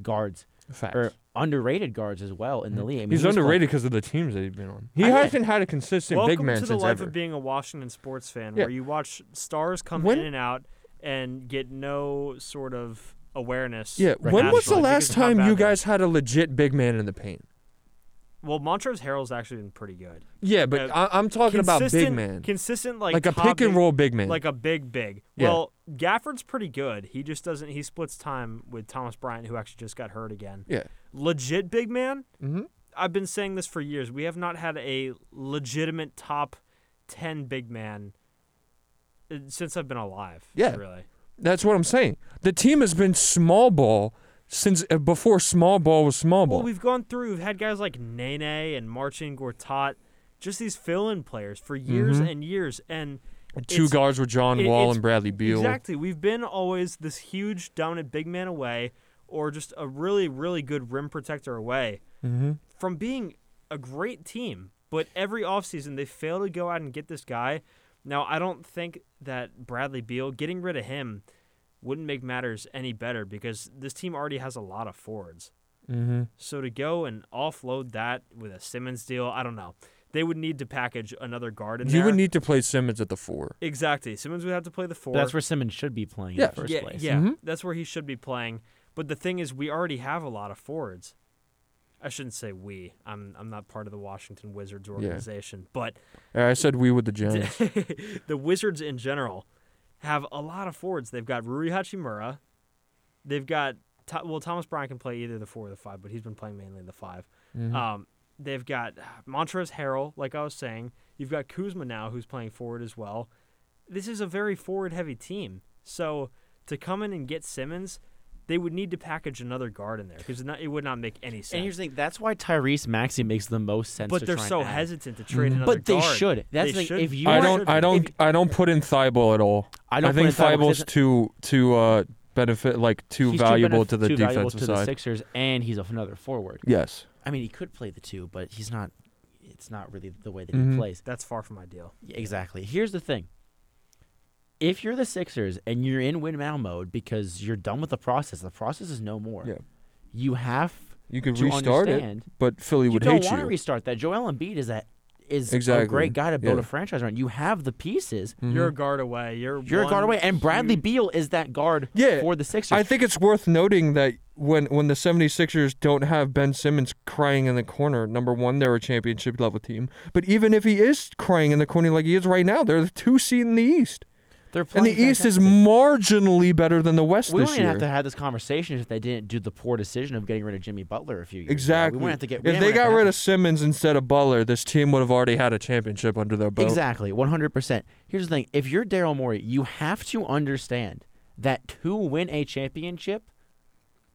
guards Facts. or underrated guards as well in the league. I mean, he's, he's underrated because of the teams that he's been on. He I hasn't had a consistent big man since ever. Welcome to the life ever. of being a Washington sports fan yeah. where you watch stars come when? in and out and get no sort of awareness. Yeah, right. When was the last time you guys had a legit big man in the paint? Well, Montrezl Harrell's actually been pretty good. Yeah, but uh, I'm talking about big man. Consistent, like... Like a pick-and-roll big man. Like a big, big. Yeah. Well, Gafford's pretty good. He just doesn't... He splits time with Thomas Bryant, who actually just got hurt again. Yeah. Legit big man? Mm-hmm. I've been saying this for years. We have not had a legitimate top ten big man since I've been alive. Yeah, really. That's what I'm saying. The team has been small ball since before small ball was small ball. Well, we've gone through. We've had guys like Nene and Marcin Gortat, just these fill-in players for years mm-hmm. and years. And two guards were John it, Wall and Bradley Beal. Exactly. We've been always this huge, dominant big man away or just a really, really good rim protector away mm-hmm. from being a great team. But every offseason, they fail to go out and get this guy. Now, I don't think that Bradley Beal, getting rid of him, wouldn't make matters any better because this team already has a lot of forwards. Mm-hmm. So to go and offload that with a Simmons deal, I don't know. They would need to package another guard in you there. You would need to play Simmons at the four. Exactly. Simmons would have to play the four. That's where Simmons should be playing yeah. in the first yeah, place. Yeah, mm-hmm. that's where he should be playing. But the thing is, we already have a lot of forwards. I shouldn't say we. I'm I'm not part of the Washington Wizards organization. Yeah. But I said we with the Giants. The Wizards in general have a lot of forwards. They've got Rui Hachimura. They've got – well, Thomas Bryant can play either the four or the five, but he's been playing mainly the five. Mm-hmm. Um, they've got Montrezl Harrell, like I was saying. You've got Kuzma now who's playing forward as well. This is a very forward-heavy team. So to come in and get Simmons – they would need to package another guard in there because it, it would not make any sense. And here's the thing. That's why Tyrese Maxey makes the most sense but to they're so hesitant to trade another but guard. But they should. That's they like, should. If you I don't I don't, if, I don't put in Thibault at all. I, don't I think Thibault's too too uh, benefit like too he's valuable too benef- to the too defensive valuable to side. To the Sixers and he's another forward. Yes. I mean he could play the two, but he's not it's not really the way that mm-hmm. he plays. That's far from ideal. Yeah, exactly. Here's the thing. If you're the Sixers and you're in win-now mode because you're done with the process, the process is no more. Yeah. You have you could to restart it, but Philly would hate you. You don't want to restart that. Joel Embiid is a, is exactly. a great guy to build yeah. a franchise around. You have the pieces. Mm-hmm. You're a guard away. You're, you're a guard away, and Bradley Beal is that guard yeah. for the Sixers. I think it's worth noting that when, when the 76ers don't have Ben Simmons crying in the corner, number one, they're a championship-level team. But even if he is crying in the corner like he is right now, they're the two seed in the East. And the East is marginally better than the West this year. We wouldn't have to have this conversation if they didn't do the poor decision of getting rid of Jimmy Butler a few years ago. Exactly. We wouldn't have to get, if they got rid of Simmons instead of Butler, this team would have already had a championship under their belt. Exactly, one hundred percent. Here's the thing. If you're Daryl Morey, you have to understand that to win a championship,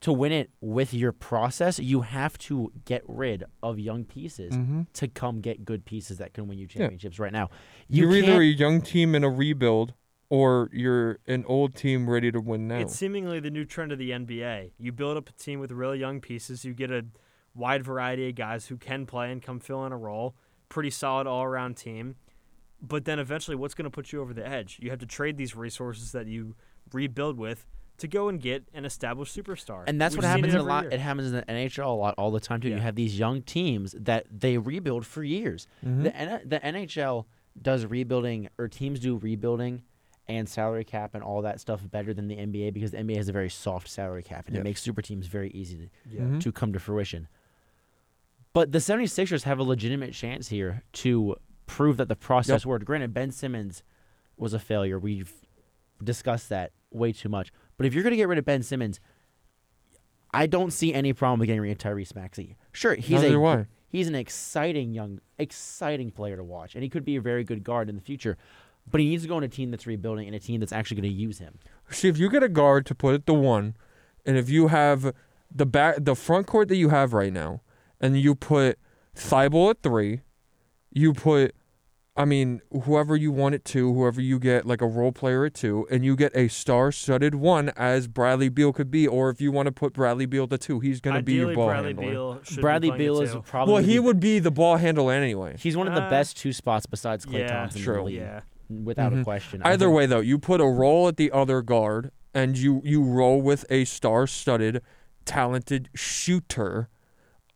to win it with your process, you have to get rid of young pieces mm-hmm. to come get good pieces that can win you championships yeah. right now. You you're either a young team in a rebuild, or you're an old team ready to win now. It's seemingly the new trend of the N B A. You build up a team with really young pieces. You get a wide variety of guys who can play and come fill in a role. Pretty solid all-around team. But then eventually what's going to put you over the edge? You have to trade these resources that you rebuild with to go and get an established superstar. And that's We've what happens in a lot. Year. It happens in the N H L a lot all the time, too. Yeah. You have these young teams that they rebuild for years. Mm-hmm. The, N- the N H L does rebuilding, or teams do rebuilding, and salary cap and all that stuff better than the N B A because the N B A has a very soft salary cap, and yep. it makes super teams very easy to, yeah. mm-hmm. to come to fruition. But the 76ers have a legitimate chance here to prove that the process yep. worked. Granted, Ben Simmons was a failure. We've discussed that way too much. But if you're going to get rid of Ben Simmons, I don't see any problem with getting rid of Tyrese Maxey. Sure, he's Neither a... Why. He's an exciting young, exciting player to watch, and he could be a very good guard in the future. But he needs to go on a team that's rebuilding and a team that's actually going to use him. See, if you get a guard to put at the one, and if you have the back, the front court that you have right now, and you put Thibault at three, you put, I mean, whoever you want it to, whoever you get, like a role player at two, and you get a star-studded one as Bradley Beal could be, or if you want to put Bradley Beal to two, he's going to be your ball Bradley handler. Beal Bradley Beal is probably... Well, he would be the ball handler anyway. He's one of the uh, best two spots besides Klay yeah, Thompson in the league. Yeah, Without mm-hmm. a question. Either way, though, you put a role at the other guard, and you, you roll with a star-studded, talented shooter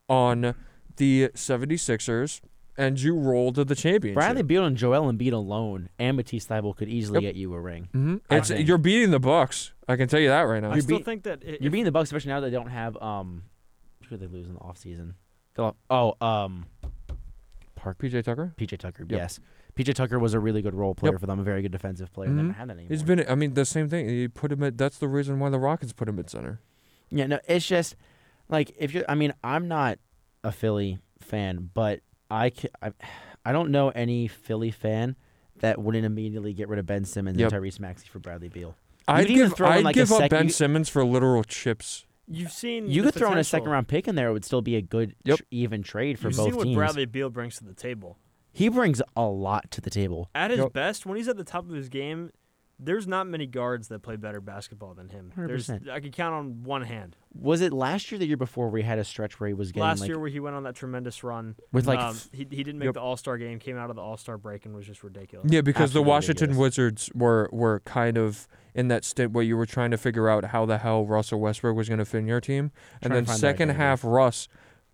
on the 76ers, and you roll to the championship. Bradley Beal and Joel Embiid alone and Matisse Thybulle could easily yep. get you a ring. Mm-hmm. It's, you're beating the Bucks. I can tell you that right now. I you're still be- think that... It, you're beating the Bucks, especially now that they don't have... Um, who did they lose in the offseason? Oh, um... Park. P J Tucker? P J Tucker, yep. yes. P J Tucker was a really good role player yep. for them, a very good defensive player. Mm-hmm. They don't have that anymore. It's been, I mean, the same thing. You put him at, that's the reason why the Rockets put him at center. Yeah, no, it's just, like, if you're, I mean, I'm not a Philly fan, but I, can, I, I don't know any Philly fan that wouldn't immediately get rid of Ben Simmons yep. and Tyrese Maxey for Bradley Beal. I'd give, throw I'd in like give a sec- up Ben Simmons for literal chips. You've seen you could potential. throw in a second round pick in there; it would still be a good, yep. tr- even trade for You've both teams. You see what Bradley Beal brings to the table. He brings a lot to the table. At his yep. best, when he's at the top of his game, there's not many guards that play better basketball than him. There's, I could count on one hand. Was it last year, the year before, where he had a stretch where he was getting last like, year where he went on that tremendous run with like um, f- he he didn't make yep. the All Star game, came out of the All Star break, and was just ridiculous. Yeah, because Absolutely the Washington ridiculous. Wizards were were kind of. in that stint where you were trying to figure out how the hell Russell Westbrook was going to fit in your team. And then second half, Russ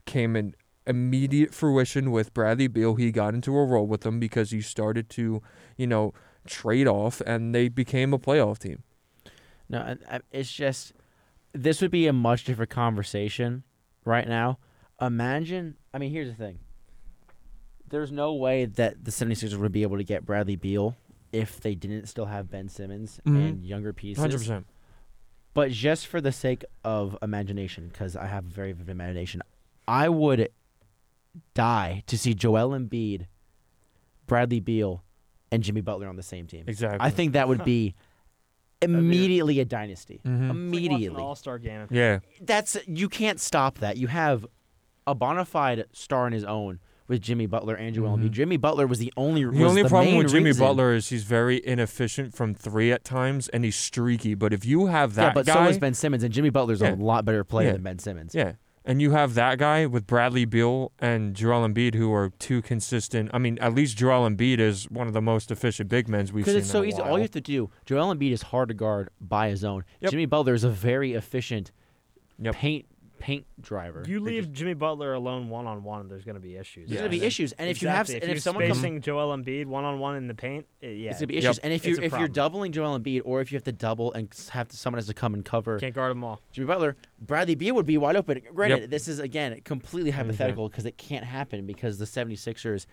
came in immediate fruition with Bradley Beal. He got into a role with them because he started to, you know, trade off, and they became a playoff team. No, it's just this would be a much different conversation right now. Imagine, I mean, here's the thing. There's no way that the 76ers would be able to get Bradley Beal if they didn't still have Ben Simmons mm-hmm. and younger pieces. one hundred percent. But just for the sake of imagination, because I have a very vivid imagination, I would die to see Joel Embiid, Bradley Beal, and Jimmy Butler on the same team. Exactly. I think that would be immediately a dynasty. Mm-hmm. Immediately. It's like an all-star game. Yeah. That's, you can't stop that. You have a bona fide star on his own with Jimmy Butler and Joel Embiid. Mm-hmm. Jimmy Butler was the only was The only the problem with Jimmy reason. Butler is he's very inefficient from three at times, and he's streaky. But if you have that guy... Yeah, but guy, so is Ben Simmons, and Jimmy Butler's yeah. a lot better player yeah. than Ben Simmons. Yeah, and you have that guy with Bradley Beal and Joel Embiid, who are two consistent... I mean, at least Joel Embiid is one of the most efficient big men we've seen in a while. Because it's so easy. All you have to do, Joel Embiid is hard to guard by his own. Yep. Jimmy Butler is a very efficient yep. paint... paint driver. You leave just, Jimmy Butler alone one-on-one, there's going to be issues. There's yeah. going to be issues. And exactly. if you have... If and you're if someone spacing comes, Joel Embiid one-on-one in the paint, it, yeah. it's going to be issues. Yep. And if, you, if you're doubling Joel Embiid, or if you have to double and have to, someone has to come and cover... Can't guard them all. Jimmy Butler, Bradley Beal would be wide open. Granted, yep. this is, again, completely hypothetical because it can't happen because the 76ers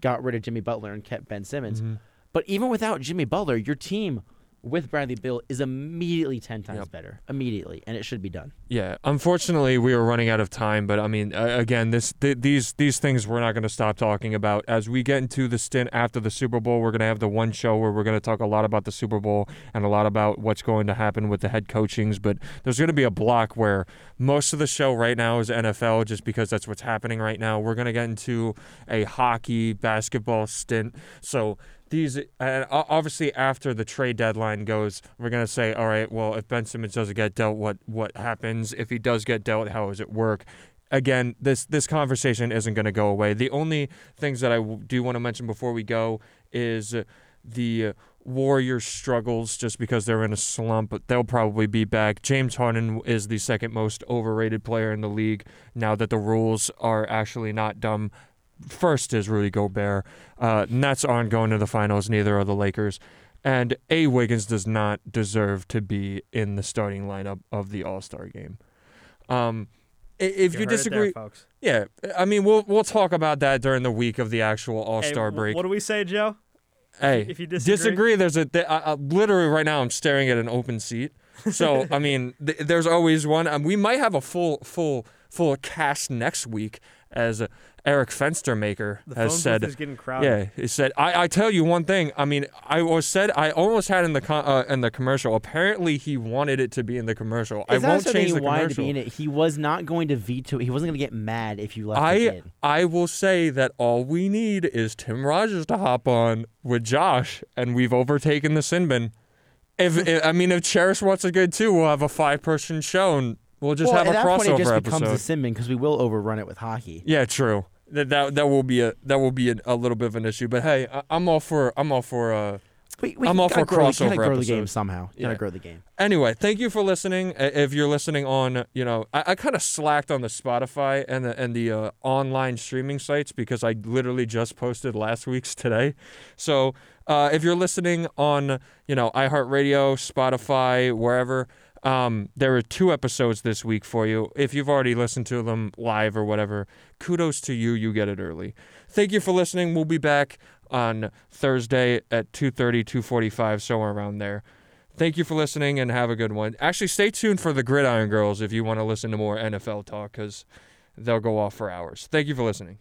got rid of Jimmy Butler and kept Ben Simmons. Mm-hmm. But even without Jimmy Butler, your team... with Bradley Beal is immediately ten times yep. better. Immediately. And it should be done. Yeah. Unfortunately, we are running out of time. But, I mean, uh, again, this th- these these things we're not going to stop talking about. As we get into the stint after the Super Bowl, we're going to have the one show where we're going to talk a lot about the Super Bowl and a lot about what's going to happen with the head coachings. But there's going to be a block where most of the show right now is N F L just because that's what's happening right now. We're going to get into a hockey, basketball stint. So... These and obviously after the trade deadline goes, we're gonna say, all right, well, if Ben Simmons doesn't get dealt, what what happens? If he does get dealt, how does it work? Again, this this conversation isn't gonna go away. The only things that I do want to mention before we go is the Warriors struggles just because they're in a slump, but they'll probably be back. James Harden is the second most overrated player in the league now that the rules are actually not dumb. First is Rudy Gobert. Uh, Nets aren't going to the finals, neither are the Lakers. And A. Wiggins does not deserve to be in the starting lineup of the All-Star game. Um, if you, you disagree... There, folks. Yeah, I mean, we'll we'll talk about that during the week of the actual All-Star hey, break. What do we say, Joe? Hey, if you disagree, disagree there's a... Th- I, I, literally, right now, I'm staring at an open seat. So, I mean, th- there's always one. Um, we might have a full, full, full cast next week as... a, Eric Fenstermaker has said, is getting crowded. "Yeah, he said I, I tell you one thing. I mean, I was said I almost had in the con- uh, in the commercial. Apparently, he wanted it to be in the commercial. It's I won't change he the commercial. To be in it. He was not going to veto. He wasn't going to get mad if you left I, it in. I will say that all we need is Tim Rogers to hop on with Josh, and we've overtaken the sin bin. If, if I mean, if Cherish wants a good two, we'll have a five person show, and we'll just well, have a crossover episode. At that point, it just episode. becomes a sin bin because we will overrun it with hockey. Yeah, true." That, that that will be a that will be a, a little bit of an issue, but hey, I, I'm all for I'm all for uh, we, we I'm all for grow, crossover. We gotta grow the game somehow. Yeah. Gotta grow the game. Anyway, thank you for listening. If you're listening on, you know, I, I kind of slacked on the Spotify and the and the uh, online streaming sites because I literally just posted last week's today. So uh, if you're listening on, you know, iHeartRadio, Spotify, wherever. Um, there are two episodes this week for you. If you've already listened to them live or whatever, kudos to you. You get it early. Thank you for listening. We'll be back on Thursday at two thirty, two forty-five, somewhere around there. Thank you for listening and have a good one. Actually, stay tuned for the Gridiron Girls if you want to listen to more N F L talk because they'll go off for hours. Thank you for listening.